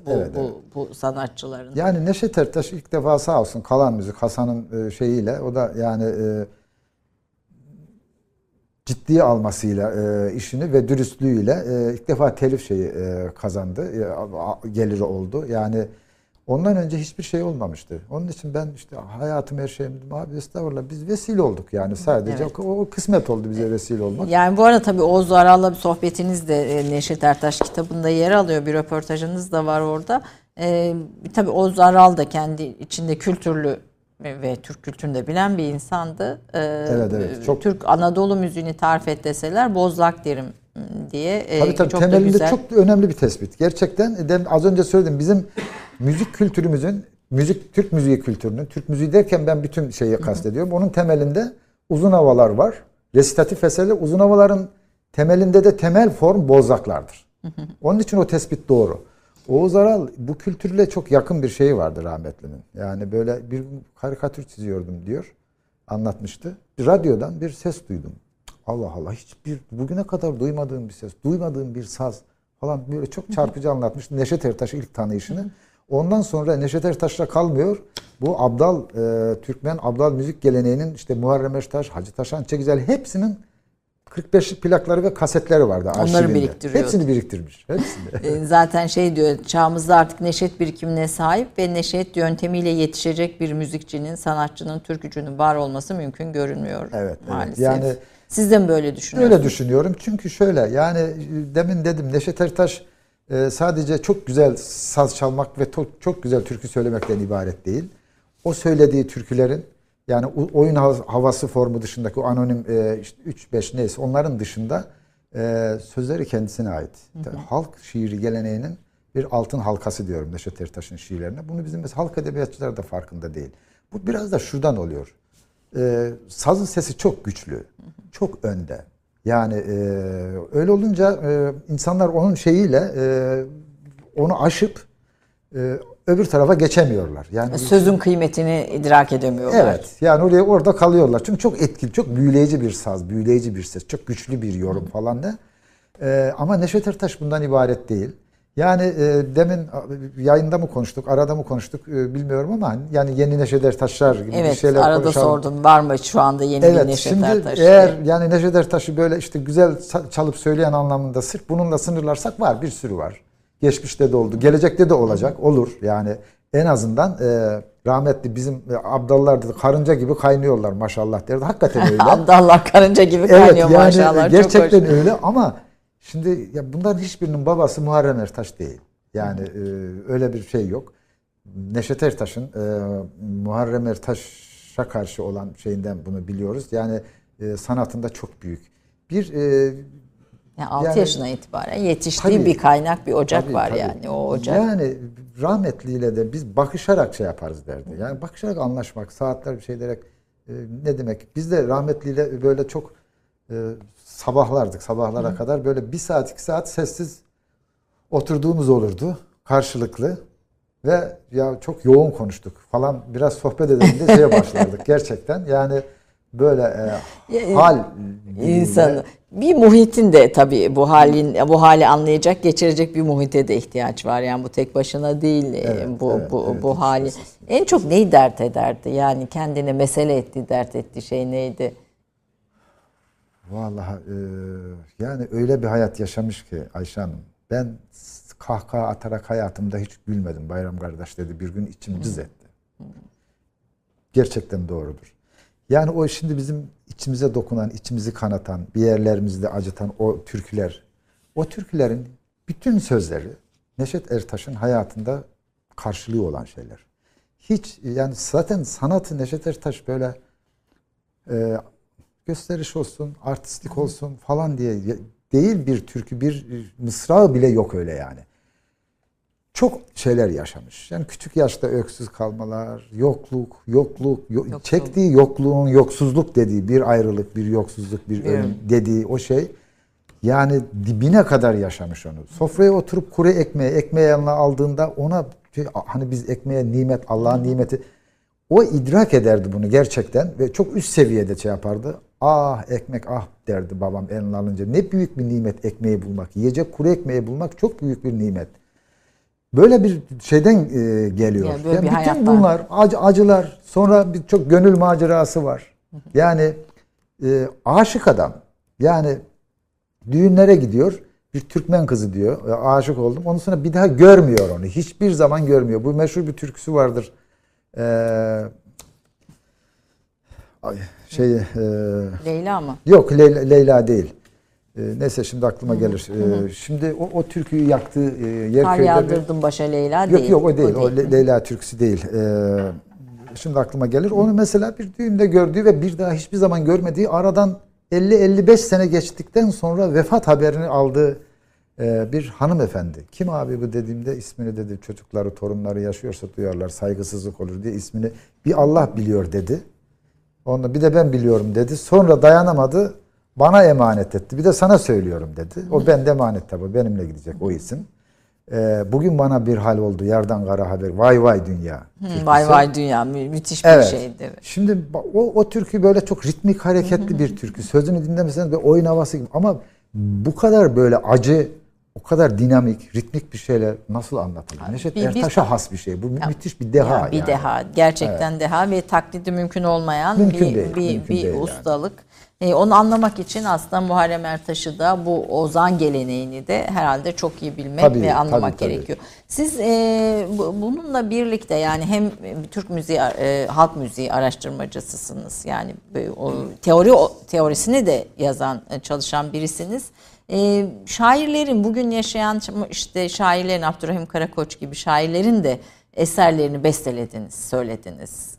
bu sanatçıların. Yani Neşet Ertaş ilk defa sağ olsun kalan müzik Hasan'ın şeyiyle, o da yani ciddiye almasıyla işini ve dürüstlüğüyle ilk defa telif şeyi kazandı. Geliri oldu. Yani ondan önce hiçbir şey olmamıştı. Onun için ben işte hayatım, her şeyim, abi estağfurullah biz vesile olduk yani sadece. Evet. O kısmet oldu bize vesile olmak. Yani bu arada tabii Oğuz Aral'la bir sohbetiniz de Neşet Ertaş kitabında yer alıyor. Bir röportajınız da var orada. Tabii Oğuz Aral da kendi içinde kültürlü ve Türk kültürünü de bilen bir insandı. Evet. Çok... Türk Anadolu müziğini tarif et deseler Bozlak derim diye. Tabii çok temelinde güzel. Çok önemli bir tespit. Gerçekten az önce söyledim bizim müzik kültürümüzün, Türk müziği kültürünün, Türk müziği derken ben bütün şeyi kastediyorum. Onun temelinde uzun havalar var. Resitatif eserler, uzun havaların temelinde de temel form bozlaklardır. Onun için o tespit doğru. Oğuz Aral bu kültürle çok yakın bir şeyi vardı rahmetlinin. Yani böyle bir karikatür çiziyordum diyor, anlatmıştı. Radyodan bir ses duydum. Allah Allah, hiçbir bugüne kadar duymadığım bir ses, duymadığım bir saz falan, böyle çok çarpıcı anlatmıştı Neşet Ertaş'ın ilk tanıyışını. Ondan sonra Neşet Ertaş'la kalmıyor. Bu Abdal, Türkmen Abdal müzik geleneğinin işte Muharrem Ertaş, Hacı Taşan, Çekicel hepsinin 45'lik plakları ve kasetleri vardı. Onları biriktiriyor. Hepsini biriktirmiş. Hepsini. Zaten diyor, çağımızda artık neşet birikimine sahip ve neşet yöntemiyle yetişecek bir müzikçinin, sanatçının, türkücünün var olması mümkün görünmüyor. Evet, maalesef. Yani, siz de mi böyle düşünüyorsunuz? Öyle düşünüyorum. Çünkü şöyle yani demin dedim Neşet Ertaş sadece çok güzel saz çalmak ve çok güzel türkü söylemekten ibaret değil. O söylediği türkülerin yani oyun havası formu dışındaki o anonim 3-5 neyse onların dışında sözleri kendisine ait. Halk şiiri geleneğinin bir altın halkası diyorum Neşet Ertaş'ın şiirlerine. Bunu bizim halk edebiyatçılar da farkında değil. Bu biraz da şuradan oluyor. Sazın sesi çok güçlü, çok önde. Yani öyle olunca insanlar onun onu aşıp öbür tarafa geçemiyorlar. Yani sözün kıymetini idrak edemiyorlar. Evet. Yani orada kalıyorlar. Çünkü çok etkili, çok büyüleyici bir saz, büyüleyici bir ses, çok güçlü bir yorum falan da. Ama Neşet Ertaş bundan ibaret değil. Yani demin yayında mı konuştuk, arada mı konuştuk bilmiyorum ama yani yeni Neşet Ertaşlar gibi bir şeyler arada konuşalım. Sordun var mı şu anda yeni bir Neşet Ertaş? Evet. Şimdi eğer yani Neşet Ertaş'ı böyle işte güzel çalıp söyleyen anlamında sırf bununla sınırlarsak var, bir sürü var. Geçmişte de oldu, gelecekte de olacak, olur. Yani en azından rahmetli bizim abdallardı, karınca gibi kaynıyorlar maşallah derdi. Hakikaten öyle. Abdallar karınca gibi kaynıyor yani, maşallah. Gerçekten çok öyle ama şimdi ya bunların hiçbirinin babası Muharrem Ertaş değil. Yani öyle bir şey yok. Neşet Ertaş'ın Muharrem Ertaş'a karşı olan şeyinden bunu biliyoruz. Yani sanatında çok büyük. Bir... Yani 6 yaşına itibaren yetiştiği tabii, bir kaynak, bir ocak tabii, var tabii. Yani o ocak. Yani rahmetliyle de biz bakışarak şey yaparız derdi. Yani bakışarak anlaşmak, saatler bir şey derek ne demek? Biz de rahmetliyle böyle çok sabahlardık. Sabahlara kadar böyle 1 saat 2 saat sessiz oturduğumuz olurdu karşılıklı. Ve ya çok yoğun konuştuk falan, biraz sohbet edelim de şeye başlardık gerçekten. Yani böyle hal insanı. Bir muhitin de tabii bu hali anlayacak, geçirecek bir muhite de ihtiyaç var. Yani bu tek başına değil bu hali. En çok neyi dert ederdi? Yani kendine mesele ettiği, dert ettiği şey neydi? Vallahi yani öyle bir hayat yaşamış ki Ayşe Hanım. Ben kahkaha atarak hayatımda hiç gülmedim. Bayram kardeş dedi bir gün, içim cız etti. Gerçekten doğrudur. Yani o şimdi bizim içimize dokunan, içimizi kanatan, bir yerlerimizde acıtan o türküler, o türkülerin bütün sözleri Neşet Ertaş'ın hayatında karşılığı olan şeyler. Hiç yani zaten sanatı Neşet Ertaş böyle gösteriş olsun, artistlik olsun falan diye değil, bir türkü, bir mısra bile yok öyle yani. Çok şeyler yaşamış. Yani küçük yaşta öksüz kalmalar, yokluk, çektiği yokluğun, yoksuzluk dediği, bir ayrılık, bir yoksuzluk, bir ölüm dediği o şey. Yani dibine kadar yaşamış onu. Sofraya oturup kuru ekmeği yanına aldığında ona şey, hani biz ekmeğe nimet, Allah'ın nimeti, o idrak ederdi bunu gerçekten ve çok üst seviyede şey yapardı. Ah ekmek ah derdi babam eline alınca. Ne büyük bir nimet ekmeği bulmak, yiyecek kuru ekmeği bulmak çok büyük bir nimet. Böyle bir şeyden geliyor. Yani bütün hayattan. Bunlar acılar, sonra çok gönül macerası var. Yani aşık adam. Yani düğünlere gidiyor. Bir Türkmen kızı diyor. Aşık oldum. Ondan sonra bir daha görmüyor onu. Hiçbir zaman görmüyor. Bu meşhur bir türküsü vardır. Leyla mı? Yok Leyla değil. Neyse şimdi aklıma gelir. Şimdi o türküyü yaktığı yer kar yağdırdım başa Leyla yok, değil. Yok o değil. O değil. Leyla türküsü değil. Şimdi aklıma gelir. Onu mesela bir düğünde gördüğü ve bir daha hiçbir zaman görmediği, aradan 50-55 sene geçtikten sonra vefat haberini aldığı bir hanımefendi. Kim abi bu dediğimde ismini dedi. Çocukları, torunları yaşıyorsa duyarlar. Saygısızlık olur diye ismini bir Allah biliyor dedi. Onu bir de ben biliyorum dedi. Sonra dayanamadı. Bana emanet etti. Bir de sana söylüyorum dedi. O bende emanet tabi. Benimle gidecek o isim. Bugün bana bir hal oldu. Yerden kara haber. Vay vay dünya. Vay vay dünya. Müthiş bir şeydi. Şimdi o türkü böyle çok ritmik, hareketli bir türkü. Sözünü dinlemeseniz böyle oyun havası gibi. Ama bu kadar böyle acı, o kadar dinamik, ritmik bir şeyle nasıl anlatılır? Neşet Ertaş'a has bir şey. Bu müthiş bir deha. Yani. Bir deha. Gerçekten deha ve taklidi mümkün olmayan bir ustalık. Yani. Onu anlamak için aslında Muharrem Ertaş'ı da, bu ozan geleneğini de herhalde çok iyi bilmek ve anlamak gerekiyor. Siz bununla birlikte yani hem Türk müziği, halk müziği araştırmacısısınız. Yani teorisini de yazan, çalışan birisiniz. Şairlerin, bugün yaşayan işte şairlerin, Abdurrahim Karakoç gibi şairlerin de eserlerini bestelediniz, söylediniz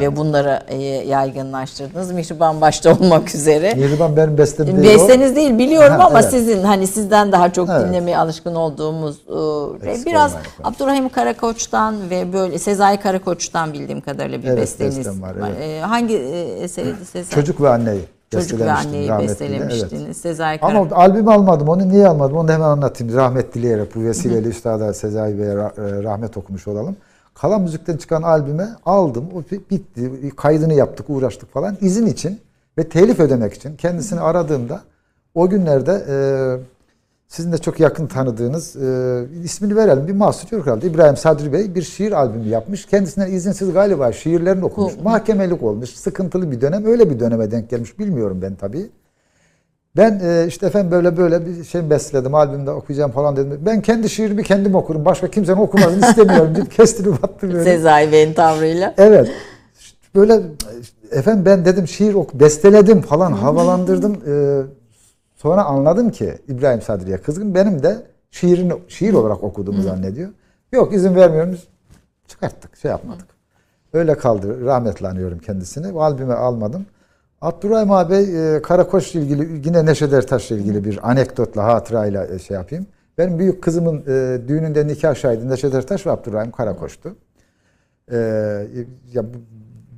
ve bunları yaygınlaştırdınız. Mihriban başta olmak üzere. Mihriban benim bestem değil. Besteniz değil biliyorum ama sizin, hani sizden daha çok dinlemeye alışkın olduğumuz biraz Abdurrahim Karakoç'tan ve böyle Sezai Karakoç'tan bildiğim kadarıyla bir besteniz var. Hangi eseriydi Sezai? Çocuk ve Anneyi. Çocuk ve Anneyi bestelemiştiniz. Evet. Sezai Karakoç. Ama albüm almadım. Onu niye almadım? Onu hemen anlatayım. Rahmet dileyerek bu vesileyle üstada Sezai Bey'e rahmet okumuş olalım. Kalan Müzik'ten çıkan albüme aldım. O bitti. Kaydını yaptık, uğraştık falan. İzin için ve telif ödemek için kendisini aradığımda o günlerde sizin de çok yakın tanıdığınız ismini verelim. Bir mahsur yok herhalde. İbrahim Sadri Bey bir şiir albümü yapmış. Kendisinden izinsiz galiba şiirlerini okumuş. Mahkemelik olmuş. Sıkıntılı bir dönem. Öyle bir döneme denk gelmiş. Bilmiyorum ben tabii. Ben işte efendim böyle bir şey besledim, albümde okuyacağım falan dedim. Ben kendi şiirimi kendim okurum, başka kimsenin okumasını istemiyorum deyip kestirip attım böyle. Sezai Bey'in tavrıyla. Evet. Böyle efendim ben dedim şiir besteledim falan havalandırdım. Sonra anladım ki İbrahim Sadri'ye kızgın, benim de şiirini şiir olarak okuduğumu zannediyor. Yok, izin vermiyoruz. Çıkarttık, şey yapmadık. Öyle kaldı, rahmetle anıyorum kendisini. O albüme almadım. Abdurrahim ağabey Karakoç'la ilgili, yine Neşet Ertaş'la ilgili bir anekdotla, hatırayla şey yapayım. Benim büyük kızımın düğününde nikah şahidi Neşet Ertaş ve Abdurrahim Karakoç'tu.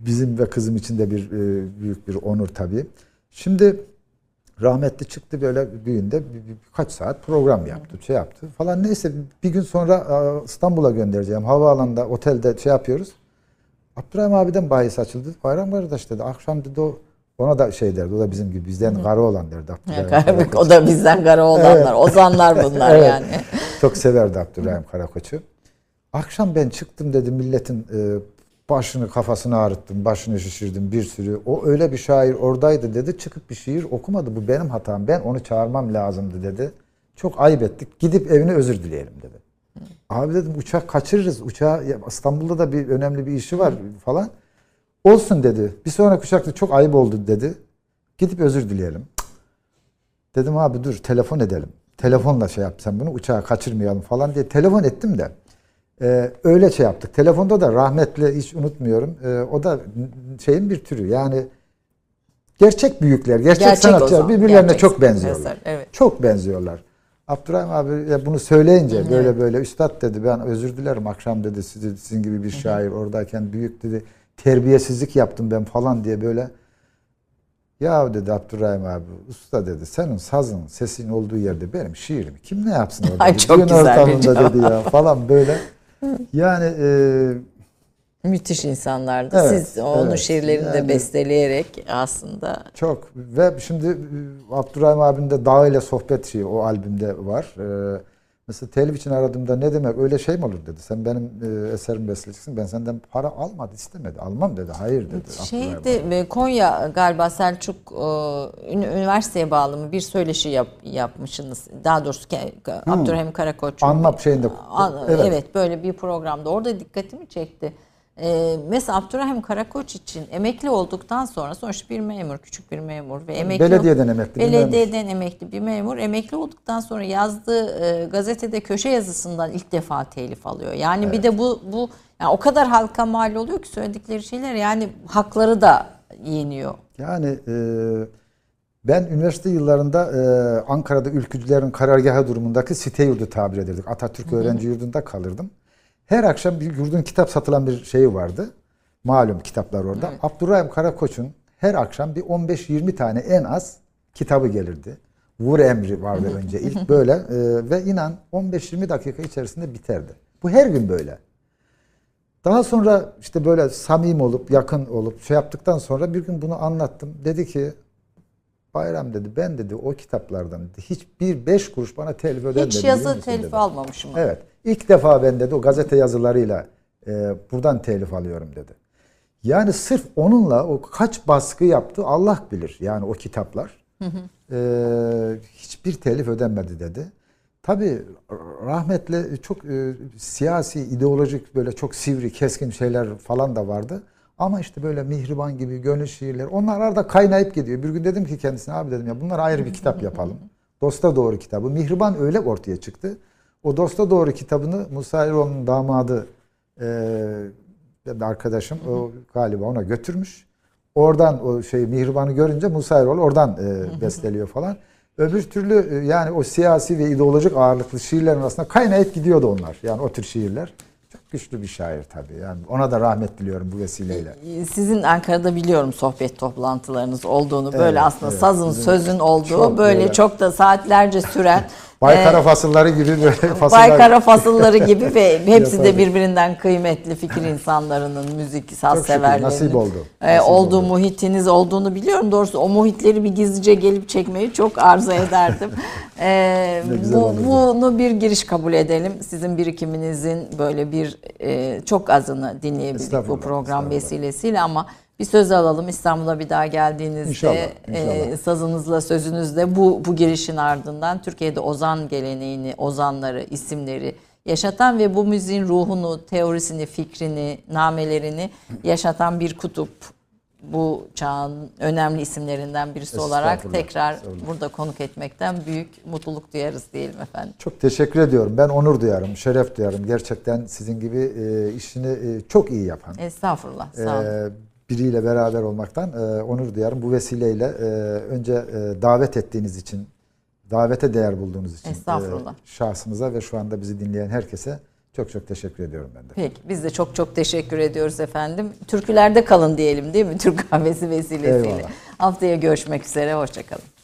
Bizim ve kızım için de bir büyük bir onur tabii. Şimdi rahmetli çıktı böyle düğünde birkaç saat program yaptı, şey yaptı falan. Neyse bir gün sonra İstanbul'a göndereceğim. Havaalanında, otelde şey yapıyoruz. Abdurrahim abiden bahis açıldı. Bayram kardeş dedi, akşam dedi o. Ona da şey derdi, o da bizim gibi, bizden garı olan derdi Abdurrahim Karakoç. O da bizden garı olanlar, ozanlar bunlar yani. Çok severdi Abdurrahim Karakoç'u. Akşam ben çıktım dedi, milletin başını kafasını ağrıttım, başını şişirdim bir sürü. O öyle bir şair oradaydı dedi, çıkıp bir şiir okumadı, bu benim hatam, ben onu çağırmam lazımdı dedi. Çok ayıp ettik, gidip evine özür dileyelim dedi. Abi dedim uçak kaçırırız, uçağı İstanbul'da da bir önemli bir işi var falan. Olsun dedi. Bir sonraki uçakta çok ayıp oldu dedi. Gidip özür dileyelim. Dedim abi dur telefon edelim. Telefonla şey yap sen bunu, uçağı kaçırmayalım falan diye telefon ettim de öyle şey yaptık. Telefonda da rahmetli, hiç unutmuyorum. O da şeyin bir türü yani, gerçek büyükler, gerçek sanatçılar birbirlerine çok benziyorlar. Mesela, evet. Çok benziyorlar. Abdurrahim abi bunu söyleyince böyle üstad dedi, ben özür dilerim akşam dedi, sizin gibi bir şair oradayken büyük dedi. Terbiyesizlik yaptım ben falan diye böyle. Ya dedi Abdurrahim abi, usta dedi, senin sazın, sesin olduğu yerde benim şiirim kim ne yapsın orada? Ay, çok güzel bir cevap. Dedi ya falan böyle. Yani müthiş insanlardı. Evet, siz onun şiirlerini de besteleyerek aslında. Çok. Ve şimdi Abdurrahim abinin de Dağ ile Sohbet şeyi o albümde var. Mesela telif için aradığımda ne demek, öyle şey mi olur dedi. Sen benim eserimi besleyeceksin. Ben senden para almadı, istemedi. Almam dedi. Hayır dedi. Şeydi, Konya galiba Selçuk üniversiteye bağlı mı bir söyleşi yapmışsınız. Daha doğrusu Abdurrahim Karakoç. Anlap şeyinde. Evet, böyle bir programda. Orada dikkatimi çekti. Mesela Abdurrahim Karakoç için emekli olduktan sonra, sonuçta bir memur, küçük bir memur ve emekli, belediyeden emekli bir memur, emekli olduktan sonra yazdığı gazetede köşe yazısından ilk defa telif alıyor. Yani bir de bu yani o kadar halka mal oluyor ki söyledikleri şeyler, yani hakları da yeniyor. Yani ben üniversite yıllarında Ankara'da Ülkücülerin Karargahı durumundaki site yurdu tabir ederdik. Atatürk Öğrenci Yurdu'nda kalırdım. Her akşam bir yurdun kitap satılan bir şeyi vardı. Malum kitaplar orada. Evet. Abdurrahim Karakoç'un her akşam bir 15-20 tane en az kitabı gelirdi. Vur Emri vardı önce ilk böyle ve inan 15-20 dakika içerisinde biterdi. Bu her gün böyle. Daha sonra işte böyle samim olup, yakın olup şey yaptıktan sonra bir gün bunu anlattım. Dedi ki Bayram dedi, ben dedi o kitaplardan dedi, hiçbir 5 kuruş bana telif ödenmedi. Hiç yazı telifi almamışım. Evet. İlk defa ben dedi o gazete yazılarıyla buradan telif alıyorum dedi. Yani sırf onunla o kaç baskı yaptı Allah bilir. Yani o kitaplar hiçbir telif ödenmedi dedi. Tabii rahmetli çok siyasi, ideolojik böyle çok sivri, keskin şeyler falan da vardı. Ama işte böyle Mihriban gibi gönül şiirleri, onlar arada kaynayıp gidiyor. Bir gün dedim ki kendisine, abi dedim ya bunlar ayrı bir kitap yapalım. Dosta Doğru kitabı. Mihriban öyle ortaya çıktı. O Dosta Doğru kitabını Musa Eroğlu'nun damadı arkadaşım o galiba ona götürmüş. Oradan o şey Mihriban'ı görünce Musa Eroğlu oradan besteliyor falan. Öbür türlü yani o siyasi ve ideolojik ağırlıklı şiirlerin arasında kaynayıp gidiyordu onlar. Yani o tür şiirler. Çok güçlü bir şair tabii. Yani ona da rahmet diliyorum bu vesileyle. Sizin Ankara'da biliyorum sohbet toplantılarınız olduğunu. Böyle aslında sazın, sözün olduğu, çok böyle çok da saatlerce süren Baykara fasılları gibi böyle fasıllar. Baykara fasılları gibi ve hepsi de birbirinden kıymetli fikir insanlarının, müzik sazseverlerinin nasip oldu. Olduğu muhitiniz olduğunu biliyorum. Doğrusu o muhitleri bir gizlice gelip çekmeyi çok arzu ederdim. Bunu bir giriş kabul edelim. Sizin birikiminizin böyle bir çok azını dinleyebildik bu program vesilesiyle ama bir söz alalım. İstanbul'a bir daha geldiğinizde inşallah. Sazınızla, sözünüzle bu girişin ardından Türkiye'de ozan geleneğini, ozanları, isimleri yaşatan ve bu müziğin ruhunu, teorisini, fikrini, namelerini yaşatan bir kutup, bu çağın önemli isimlerinden birisi olarak tekrar burada konuk etmekten büyük mutluluk duyarız diyelim efendim. Çok teşekkür ediyorum. Ben onur duyarım, şeref duyarım. Gerçekten sizin gibi işini çok iyi yapan. Estağfurullah. Sağ olun. Biriyle beraber olmaktan onur duyarım. Bu vesileyle önce davet ettiğiniz için, davete değer bulduğunuz için şahsınıza ve şu anda bizi dinleyen herkese çok çok teşekkür ediyorum ben de. Peki, biz de çok çok teşekkür ediyoruz efendim. Türkülerde kalın diyelim değil mi? Türk kahvesi vesilesiyle. Eyvallah. Haftaya görüşmek üzere, hoşça kalın.